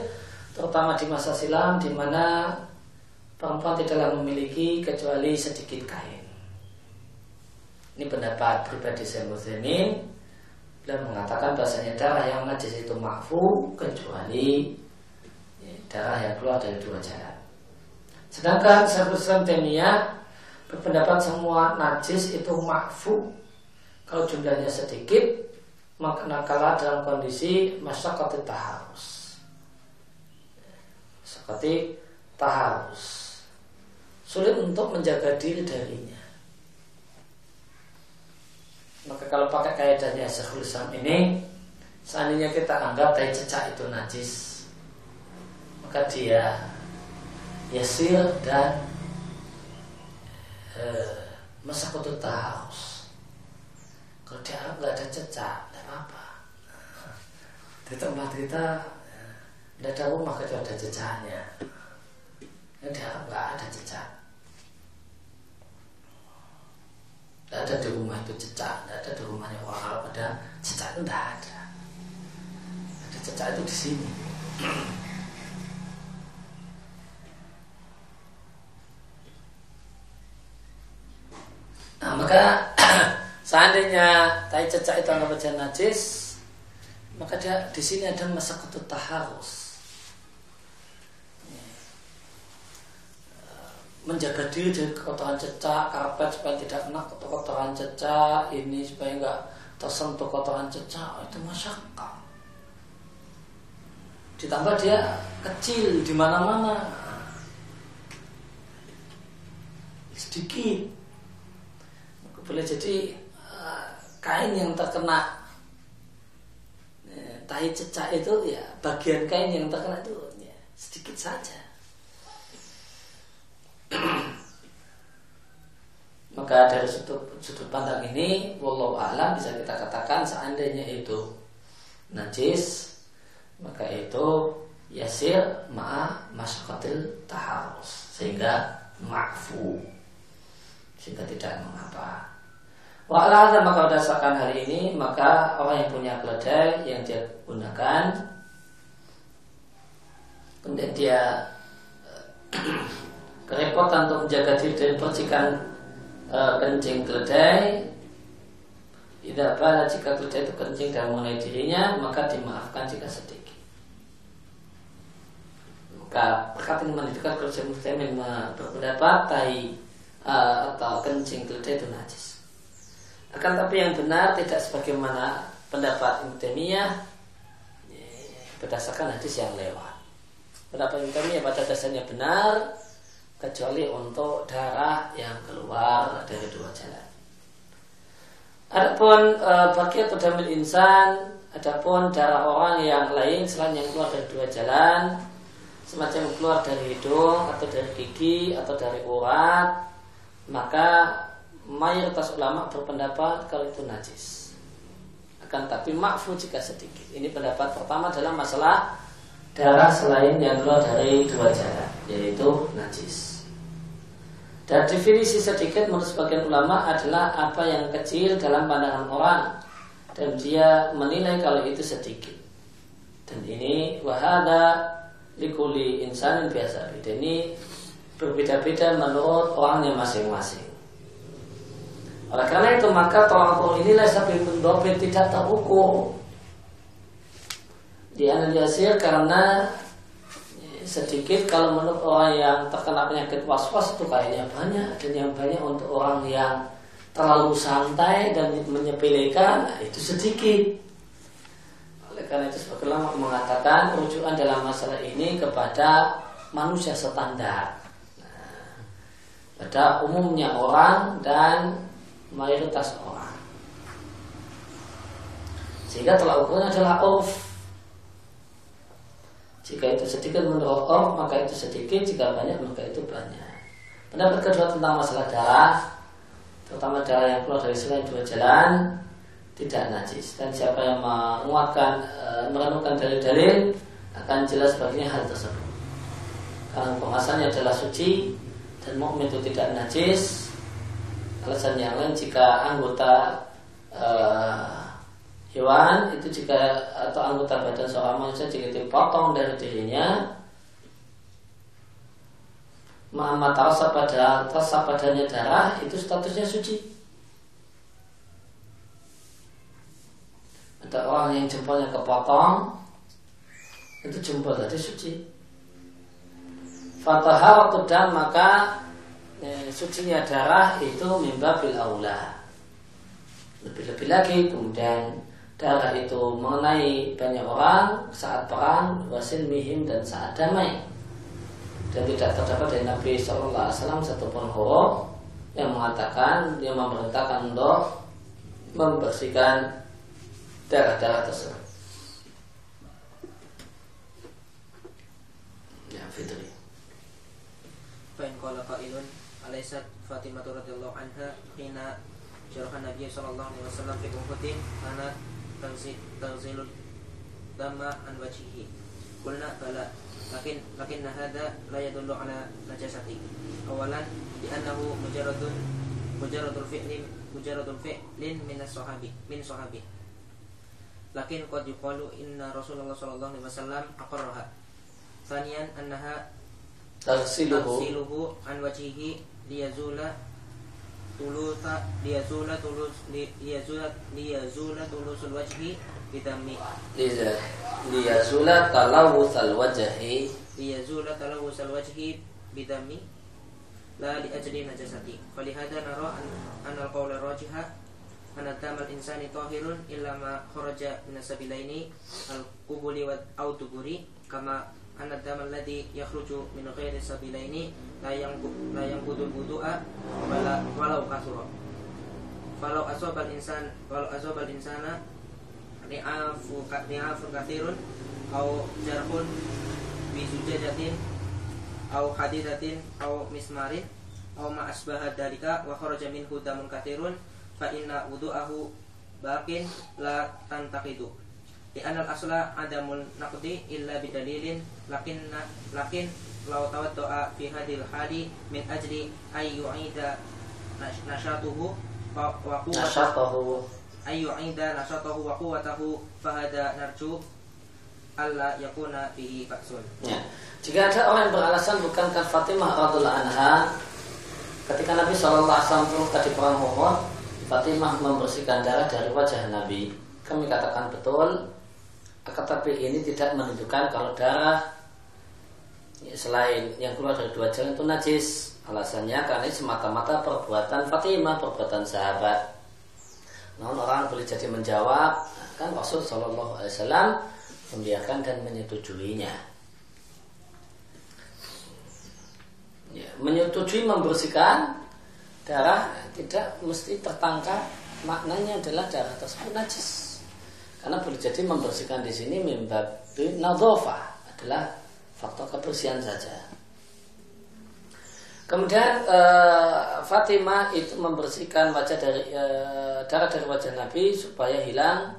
terutama di masa silam di mana perempuan tidaklah memiliki kecuali sedikit kain. Ini pendapat pribadi Syekh Utsaimin, beliau mengatakan bahasanya darah yang najis itu ma'fu kecuali darah yang keluar dari dua jalan. Sedangkan Syaikhul Islam Taimiyah pendapat semua najis itu ma'fu kalau jumlahnya sedikit, maka nakala dalam kondisi masyaqati taharus, seperti taharus, sulit untuk menjaga diri darinya. Maka kalau pakai kaidahnya Syekhul Islam ini, seandainya kita anggap tai cecak itu najis, maka dia yasir dan masa kutu taus. Kalau dia nggak ada cecak, nggak apa. Di tempat kita nggak ada rumah kecuali ada cecaknya. Dia nggak ada cecak, nggak ada di rumah itu cecak, nggak ada di rumahnya orang Arab ada cecak, nggak ada. Ada cecak itu di sini. Nah, maka seandainya tai cecak itu anggap saja najis, maka dia di sini ada masaqatut taharus, menjaga diri dari kotoran cecak, karpet supaya tidak kena kotoran cecak, ini supaya enggak tersentuh kotoran cecak, itu masyaqah. Ditambah dia kecil di mana-mana, sedikit. Boleh jadi kain yang terkena tai cecak itu, ya bagian kain yang terkena itu ya, sedikit saja. Maka dari sudut, sudut pandang ini, wallahu a'lam, bisa kita katakan seandainya itu najis, maka itu yasir ma'a masyaqatil taharus, sehingga ma'fu, sehingga tidak mengapa. Wa ala, maka berdasarkan hari ini, maka orang yang punya keledai yang dia gunakan, kemudian dia kerepotan untuk menjaga diri dari percikan e, kencing keledai. Tidak apa, jika keledai itu kencing dan mengenai dirinya, maka dimaafkan jika sedikit. Maka perkataan ini menunjukkan kalau Syekh Utsaimin berpendapat tai e, atau kencing keledai itu najis. Akan tapi yang benar tidak sebagaimana pendapat Ibnu Taimiyah berdasarkan hadis yang lewat. Pendapat Ibnu Taimiyah pada dasarnya benar kecuali untuk darah yang keluar dari dua jalan. Adapun e, bagi perdamil insan, adapun darah orang yang lain selain yang keluar dari dua jalan, semacam keluar dari hidung atau dari gigi atau dari urat, maka mayoritas ulama berpendapat kalau itu najis, akan tapi ma'fu jika sedikit. Ini pendapat pertama dalam masalah darah selain yang keluar dari dua jalan, yaitu najis. Dan definisi sedikit menurut sebagian ulama adalah apa yang kecil dalam pandangan orang dan dia menilai kalau itu sedikit. Dan ini wahada likuli insanin biasa. Dan ini berbeda-beda menurut orangnya masing-masing. Oleh karena itu maka tolak ukur inilah sabibun dobit tidak terukur. Dianalisir karena sedikit kalau menurut orang yang terkena penyakit was-was itu kayaknya banyak, dan yang banyak untuk orang yang terlalu santai dan menyepelekan, nah itu sedikit. Oleh karena itu sebagian ulama mengatakan rujukan dalam masalah ini kepada manusia standar, nah, pada umumnya orang dan mayoritas orang, sehingga tolak ukurnya adalah off. Jika itu sedikit menurut orang, maka itu sedikit, jika banyak maka itu banyak. Pendapat kedua tentang masalah darah, terutama darah yang keluar dari selain dua jalan, tidak najis. Dan siapa yang menguatkan, e, merenungkan dalil-dalil, akan jelas baginya hal tersebut. Karena pengasannya adalah suci dan mukmin itu tidak najis. Alasan yang lain jika anggota e, hewan itu jika atau anggota badan seorang manusia jika dipotong dari dirinya, maka terasa pada terasa padanya darah itu statusnya suci. Ada orang yang jempolnya kepotong, itu jempol tadi suci. Fatahar dan maka eh, sucinya darah itu mimba bil aula. Lebih-lebih lagi kemudian darah itu mengenai banyak orang saat perang, wasil mihim dan saat damai. Dan tidak terdapat dari Nabi shallallahu alaihi wasallam satupun huruf yang mengatakan dia memerintahkan untuk membersihkan darah-darah tersebut. Ya Fitri. Baik kalau kailun, alaihsat Fatimah radhiyallahu anha hina syarah Nabi shallallahu alaihi wasallam fi ummatin ana tanzilul dhamma an wajihi kulna bala lakin lakinna hadha la yadullu ala najasati awalan bi annahu mujarradun mujarradul fi'lin mujarradul fi'lin min as-sahabi min sahabi lakin qad yuqalu inna Rasulullah sallallahu alaihi wasallam aqarraha thaniyan annaha tanziluhu an wajihi liyazula tulusa liyazula tulus liyazula liyazula tulusul wajhi bidami liyazula liyazula talawusal wajhi liyazula talawusal wajhi bidami la li ajli najasati fali hada nara an al qawl rajiha an tamal insani tahirun illa ma kharaja min sabilaini al qubuli wa au tuburi kama an damal ladzi yakhruju min ghairi sabilaini layang layang budul budu'a wala walau kasura walau asabal insan walau asabal insana ri'afu ri'afu katsirun au jarhun bi sujajatin au hadidatin au mismarin au ma asbaha dalika wa kharaja minhu damun katsirun fa inna wudu'ahu baqin la tantaqidu di anal asla adamul naqdi illa bidalilin lakinna lakin law tawaddaa fi hadil hali min ajli ay yu'ida nashatuhu wa quwwatahu ay yu'ida nashatuhu wa quwwatahu fa hada narju alla yakuna bihi ba'sun. Ya. Jika ada orang yang beralasan bukankah Fatimah radhiyallahu anha ketika Nabi sallallahu alaihi wasallam turun di perang Uhud, Fatimah membersihkan darah dari wajah Nabi. Kami katakan betul, tetapi ini tidak menunjukkan kalau darah selain yang keluar dari dua jalan itu najis. Alasannya karena ini semata-mata perbuatan Fatimah, perbuatan sahabat. Namun orang boleh jadi menjawab, kan Rasul Shallallahu Alaihi Wasallam membiarkan dan menyetujuinya. Ya, menyetujui membersihkan darah tidak mesti tertangkap maknanya adalah darah tersebut najis. Karena boleh jadi membersihkan di sini mimba bin nadhofah adalah faktor kebersihan saja. Kemudian e, Fatimah itu membersihkan wajah dari e, darah dari wajah Nabi supaya hilang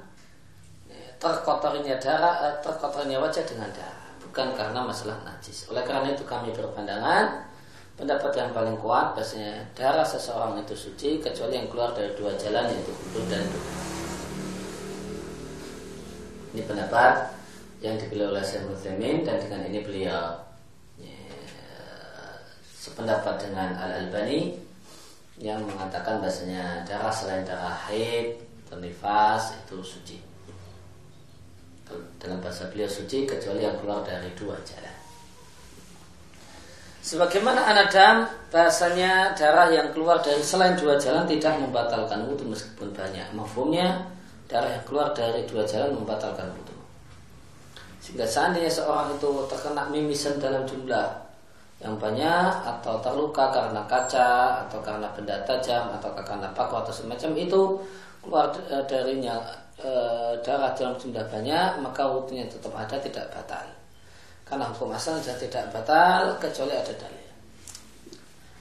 terkotornya darah, terkotornya wajah dengan darah, bukan karena masalah najis. Oleh karena itu kami berpandangan Pendapat yang paling kuat biasanya darah seseorang itu suci kecuali yang keluar dari dua jalan, yaitu hulu dan duha. Ini pendapat yang dipilih oleh Syekh Utsaimin dan dengan ini beliau sependapat dengan Al-Albani yang mengatakan bahasanya darah selain darah haid atau nifas itu suci. Dalam bahasa beliau suci kecuali yang keluar dari dua jalan. Sebagaimana anadam, bahasanya darah yang keluar dari selain dua jalan tidak membatalkan wudu meskipun banyak. Mafhumnya darah yang keluar dari dua jalan membatalkan wudu. Sehingga seandainya seorang itu terkena mimisan dalam jumlah yang banyak atau terluka karena kaca atau karena benda tajam atau karena paku atau semacam itu, keluar darinya e, darah dalam jumlah banyak, maka wudunya tetap ada, tidak batal. Karena hukum asal sudah tidak batal kecuali ada dalil.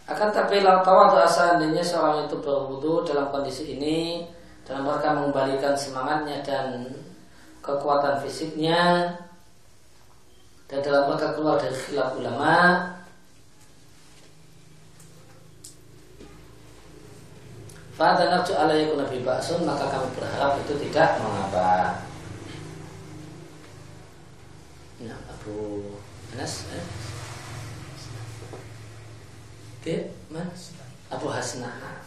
Akan tapi lau tawadhu, seandainya seorang itu berwudu dalam kondisi ini dalam rangka mengembalikan semangatnya dan kekuatan fisiknya dan dalam rangka keluar dari khilaf ulama, fa'adha narju ala yakuna bi ba'sun, maka kami berharap itu tidak mengapa. Nah, Abu Anas, eh? Oke, Mas Abu Hasnah.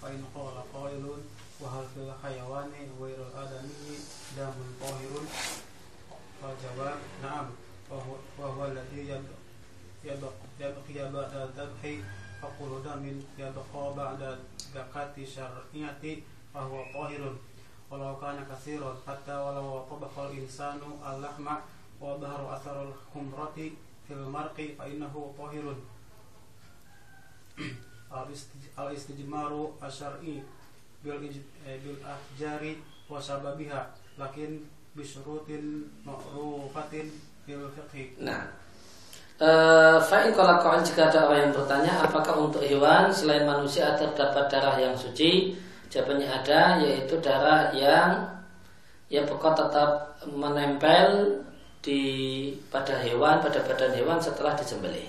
Fa'in qala qailun wa hal fil hayawani ghairul adami damun tahirun. Fa jawab na'am wa huwa alladhi yabqiya ba'da dhabhi fa qulu damin yabqa ba'da zakati syar'iyyati fa huwa tahirun. Walau kana katsiran hatta walau tabaqal insanu al-lahma wa dhahru atharul humrati fil marqi fa innahu tahirun. Al-istijmaru asy-syar'i bil bil ahjari wa sababiha lakin bi syurutin ma'rufatin fil fiqh. Nah, eh fa in qala qa'an, jika ada orang yang bertanya apakah untuk hewan selain manusia terdapat darah yang suci? Jawabannya ada, yaitu darah yang yang pokok tetap menempel di pada hewan, pada badan hewan setelah disembelih.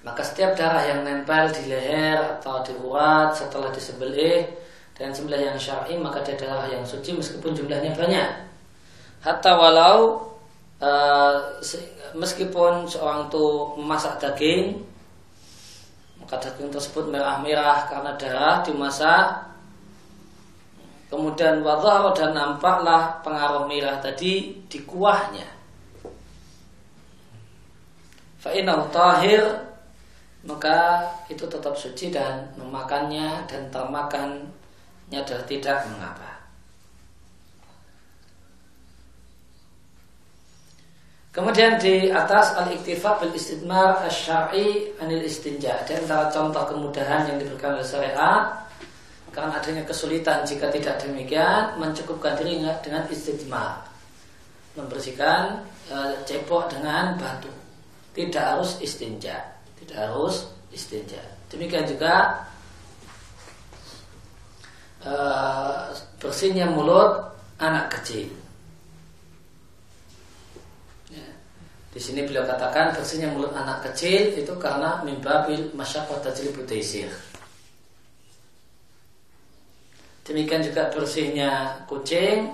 Maka setiap darah yang nempel di leher atau di urat setelah disembelih dan sembelih yang syar'i, maka dia darah yang suci meskipun jumlahnya banyak. Hatta walau uh, meskipun seorang itu memasak daging, maka daging tersebut merah-merah karena darah dimasak. Kemudian wadhara, dan nampaklah pengaruh merah tadi di kuahnya. Fa innahu tahir, maka itu tetap suci dan memakannya dan termakannya dan tidak mengapa. Kemudian di atas al-iktifa bil istidmar asy-syar'i anil istinja. Dan antara contoh kemudahan yang diberikan oleh syariat karena adanya kesulitan jika tidak demikian, mencukupkan diri dengan istidmar, membersihkan e, cebok dengan batu. Tidak harus istinja, tidak harus istinja. Demikian juga e, bersihnya mulut anak kecil. Di sini beliau katakan bersihnya mulut anak kecil itu karena mimbabil masyaqqat tajlibu taisir. Demikian juga bersihnya kucing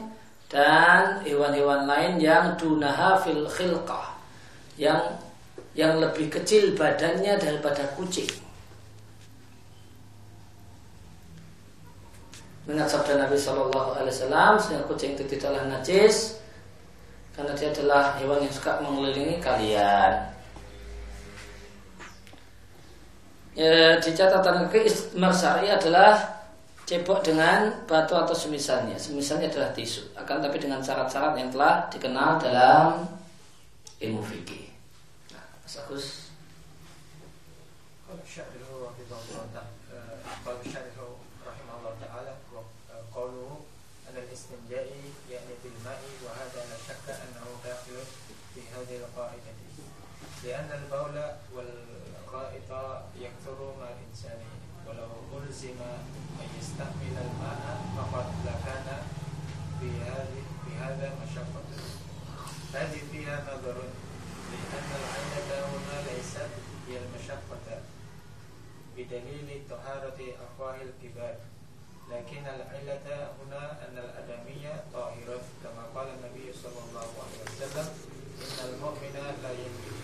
dan hewan-hewan lain yang dunaha fil khilqah, yang yang lebih kecil badannya daripada kucing. Menurut sabda Nabi Shallallahu Alaihi Wasallam, sehingga kucing itu tidaklah najis, karena dia adalah hewan yang suka mengelilingi kalian. E, di catatan kaki, istidmar syar'i adalah cebok dengan batu atau semisalnya. Semisalnya adalah tisu, akan tapi dengan syarat-syarat yang telah dikenal dalam ilmu fikih. Nah, Mas Agus, kalau syarihu rahimahullah ta'ala qauluhu anal istinja'i ya'ni bil ma'i wa hadha la syakka annahu dakhilun fi hadhihi al-qa'idati li'anna al-bawl wal-qa'ita yakthuru ma al-insani walau ulzima an yastahmila al-ma'a faqad lakana fi hadha masyaqqatun hadhihi fiha nadarun بدليل طهارة أفواه الكبار لكن العلة هنا أن الأدمية طاهرة كما قال النبي صلى الله عليه وسلم إن المؤمن لا ينجس.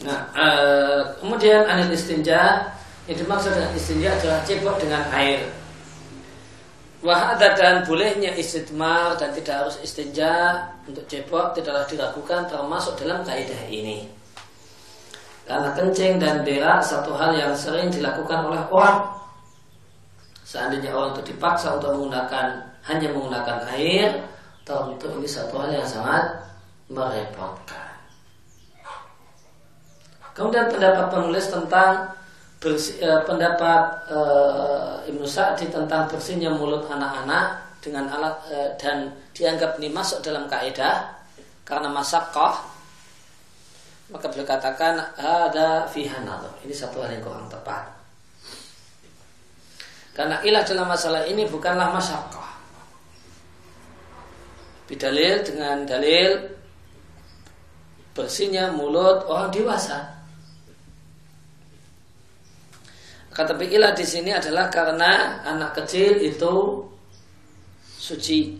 Nah, uh, kemudian anil istinja yang dimaksud dengan istinja adalah cebok dengan air. Wahada dan bolehnya istidmar dan tidak harus istinja untuk cebok tidaklah dilakukan termasuk dalam kaidah ini. Karena kencing dan berak satu hal yang sering dilakukan oleh orang. Seandainya orang itu dipaksa untuk menggunakan hanya menggunakan air, tentu ini satu hal yang sangat merepotkan. Kemudian pendapat penulis tentang Bersi, eh, pendapat eh, Ibnu Sa'di tentang bersihnya mulut anak-anak dengan alat eh, dan dianggap ini masuk dalam kaidah karena masakoh, maka beliau katakan ada fihanallah, ini satu hal yang kurang tepat karena ilah dalam masalah ini bukanlah masakoh bidalil dengan dalil bersihnya mulut orang dewasa. Tetapi ilah di sini adalah karena anak kecil itu suci,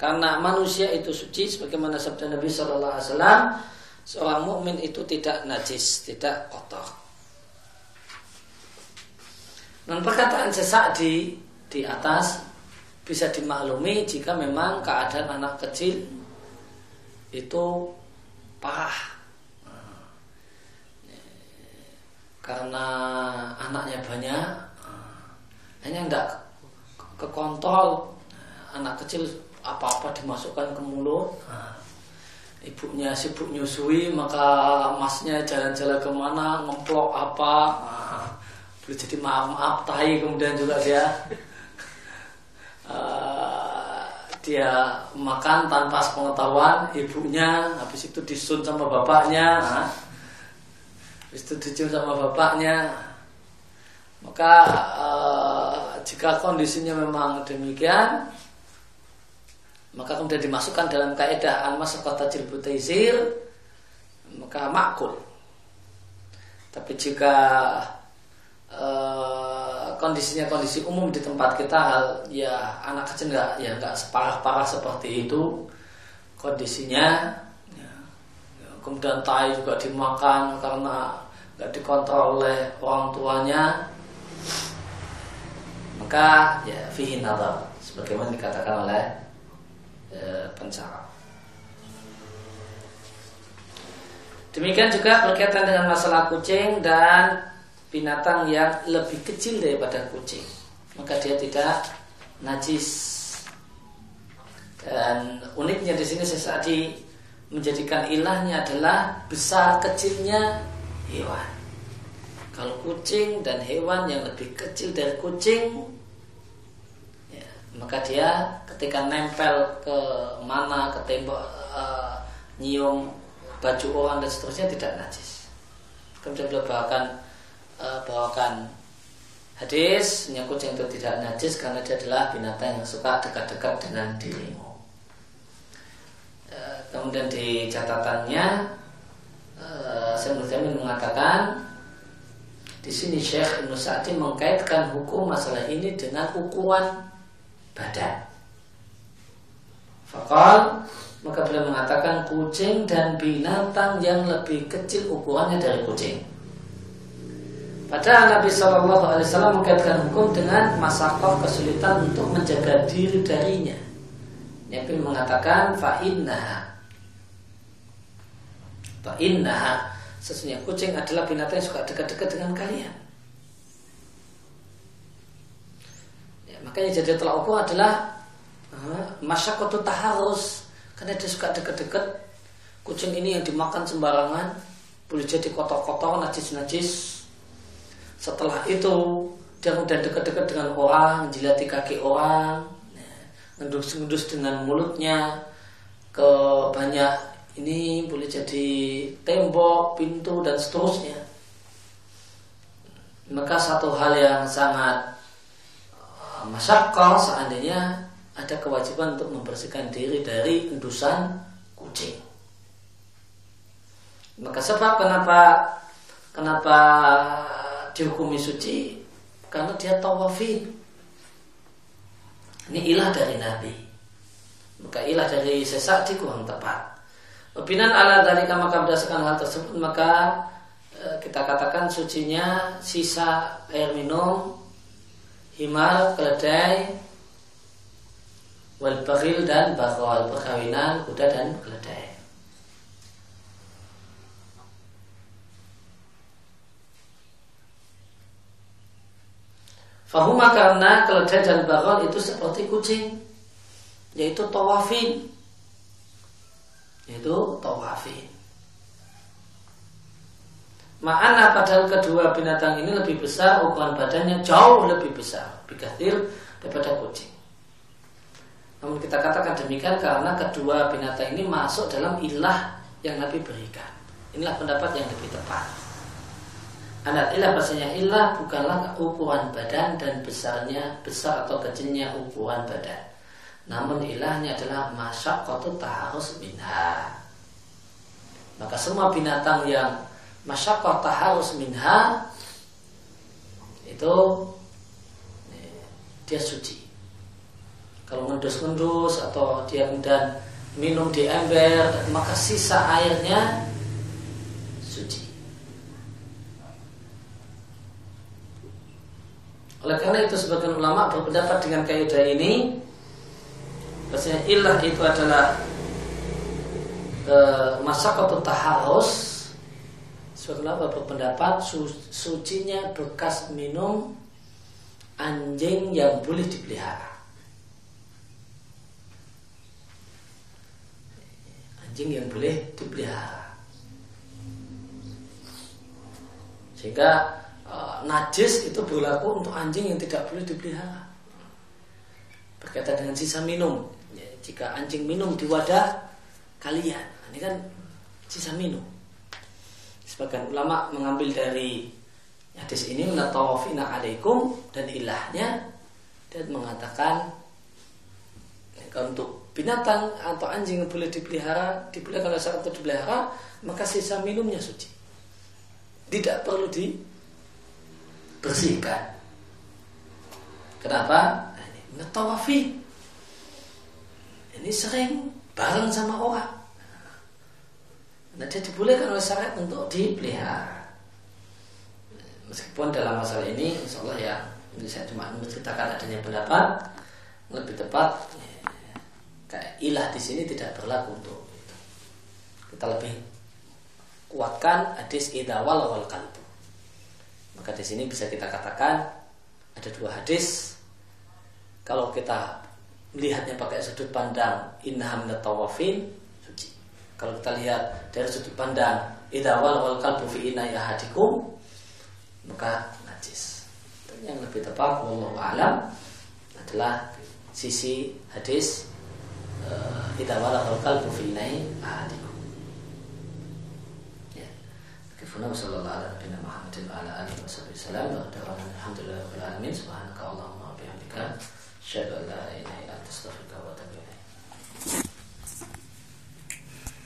karena manusia itu suci, sebagaimana sabda Nabi Sallallahu Alaihi Wasallam, seorang mukmin itu tidak najis, tidak kotor. Dan perkataan Sa'di di atas bisa dimaklumi jika memang keadaan anak kecil itu parah. Karena anaknya banyak, hanya tidak kekontrol. Anak kecil apa-apa dimasukkan ke mulut. Ibunya sibuk nyusui, maka masnya jalan-jalan kemana, ngeplok apa. Boleh jadi maaf-maaf, tahi kemudian juga dia dia makan tanpa sepengetahuan ibunya, habis itu disun sama bapaknya. Habis itu dicium sama bapaknya. Maka eh, jika kondisinya memang demikian, maka kemudian dimasukkan dalam kaidah al-masaqata jilbutaizir, maka makul. Tapi jika eh, kondisinya kondisi umum di tempat kita, hal ya anak kecil nggak ya nggak separah-parah seperti itu kondisinya. Kemudian tai juga dimakan karena tidak dikontrol oleh orang tuanya, maka ya fihi nadar sebagaimana dikatakan oleh e, pensyarah. Demikian juga berkaitan dengan masalah kucing dan binatang yang lebih kecil daripada kucing, maka dia tidak najis. Dan uniknya di sini Sa'di menjadikan ilahnya adalah besar kecilnya hewan. Kalau kucing dan hewan yang lebih kecil dari kucing, ya, maka dia ketika nempel ke mana, ke tembok, uh, nyium baju orang dan seterusnya tidak najis. Kemudian beliau bawakan, uh, bawakan hadis, yang kucing itu tidak najis karena dia adalah binatang yang suka dekat-dekat dengan dirimu. Kemudian di catatannya Syekh Utsaimin mengatakan di sini Syekh Ibnu Sa'di mengkaitkan hukum masalah ini dengan ukuran badan. Faqal, maka beliau mengatakan kucing dan binatang yang lebih kecil ukurannya dari kucing. Padahal Nabi Shallallahu Alaihi Wasallam mengkaitkan hukum dengan masalah kesulitan untuk menjaga diri darinya. Nabi mengatakan fa'innaha Fa'innaha sesungguhnya kucing adalah binatang yang suka dekat-dekat dengan kalian. Ya, makanya jadi tolak ukur adalah uh, masyakotu taharus, karena dia suka dekat-dekat. Kucing ini yang dimakan sembarangan boleh jadi kotor-kotor, najis-najis. Setelah itu dia mudah dekat-dekat dengan orang, menjilati kaki orang, ngendus-ngendus dengan mulutnya ke banyak. Ini boleh jadi tembok, pintu, dan seterusnya. Maka satu hal yang sangat masyaqqah seandainya ada kewajiban untuk membersihkan diri dari endusan kucing. Maka sebab kenapa kenapa dihukumi suci? Karena dia tawafin. Ini ilah dari Nabi. Maka ilah dari sesat kurang tepat. Binan ala dzalika, maka berdasarkan hal tersebut maka e, kita katakan sucinya sisa air minum, himal, keledai, wal baril dan bakhol, perkawinan kuda dan keledai. Fahuma, karena keledai dan bakhol itu seperti kucing, yaitu tawafin, yaitu tawafin. Ma'ana, padahal kedua binatang ini lebih besar, ukuran badannya jauh lebih besar, lebih kathir daripada kucing. Namun kita katakan demikian karena kedua binatang ini masuk dalam ilah yang Nabi berikan. Inilah pendapat yang lebih tepat. Anak ilah, bahasanya ilah bukanlah ukuran badan dan besarnya, besar atau kecilnya ukuran badan, namun ilahnya adalah masyaqqatu taharus minha. Maka semua binatang yang masyaqqatu taharus minha itu dia suci. Kalau mendus-mendus atau dia kemudian minum di ember, maka sisa airnya suci. Oleh karena itu sebagian ulama berpendapat dengan kaidah ini, bahasanya ilah itu adalah e, masyaqqatut taharus. Sebagian ulama berpendapat su, sucinya bekas minum anjing yang boleh dipelihara. Anjing yang boleh dipelihara. Sehingga najis itu berlaku untuk anjing yang tidak boleh dipelihara. Berkaitan dengan sisa minum, jika anjing minum di wadah kalian, ini kan sisa minum. Sebagian ulama mengambil dari hadis ini, natawafina alaikum, dan ilahnya dan mengatakan untuk binatang atau anjing yang boleh dipelihara, dipelihara kalau satu dipelihara, maka sisa minumnya suci, tidak perlu di bersihkan. Kenapa? Netawafi. Ini sering bareng sama orang. Nah, dia dibolehkan oleh syariat untuk dipelihara. Meskipun dalam masalah ini, insya Allah ya, ini saya cuma menceritakan adanya pendapat lebih tepat. Kayak ilah di sini tidak berlaku untuk itu. Kita lebih kuatkan hadis idawal wal kalbu. Maka di sini bisa kita katakan ada dua hadis. Kalau kita melihatnya pakai sudut pandang innaham natawafin, suci. Kalau kita lihat dari sudut pandang idawal wal kalbu fi inaya hadikum, maka najis. Dan yang lebih tepat wallahu alam adalah sisi hadis idawal wal kalbu fi inaya hadikum. Funam sallallahu alaihi wa alihi wasallam wa ta'ala alhamdulillah rabbil alamin subhanaka allahumma wa bihamdika syada la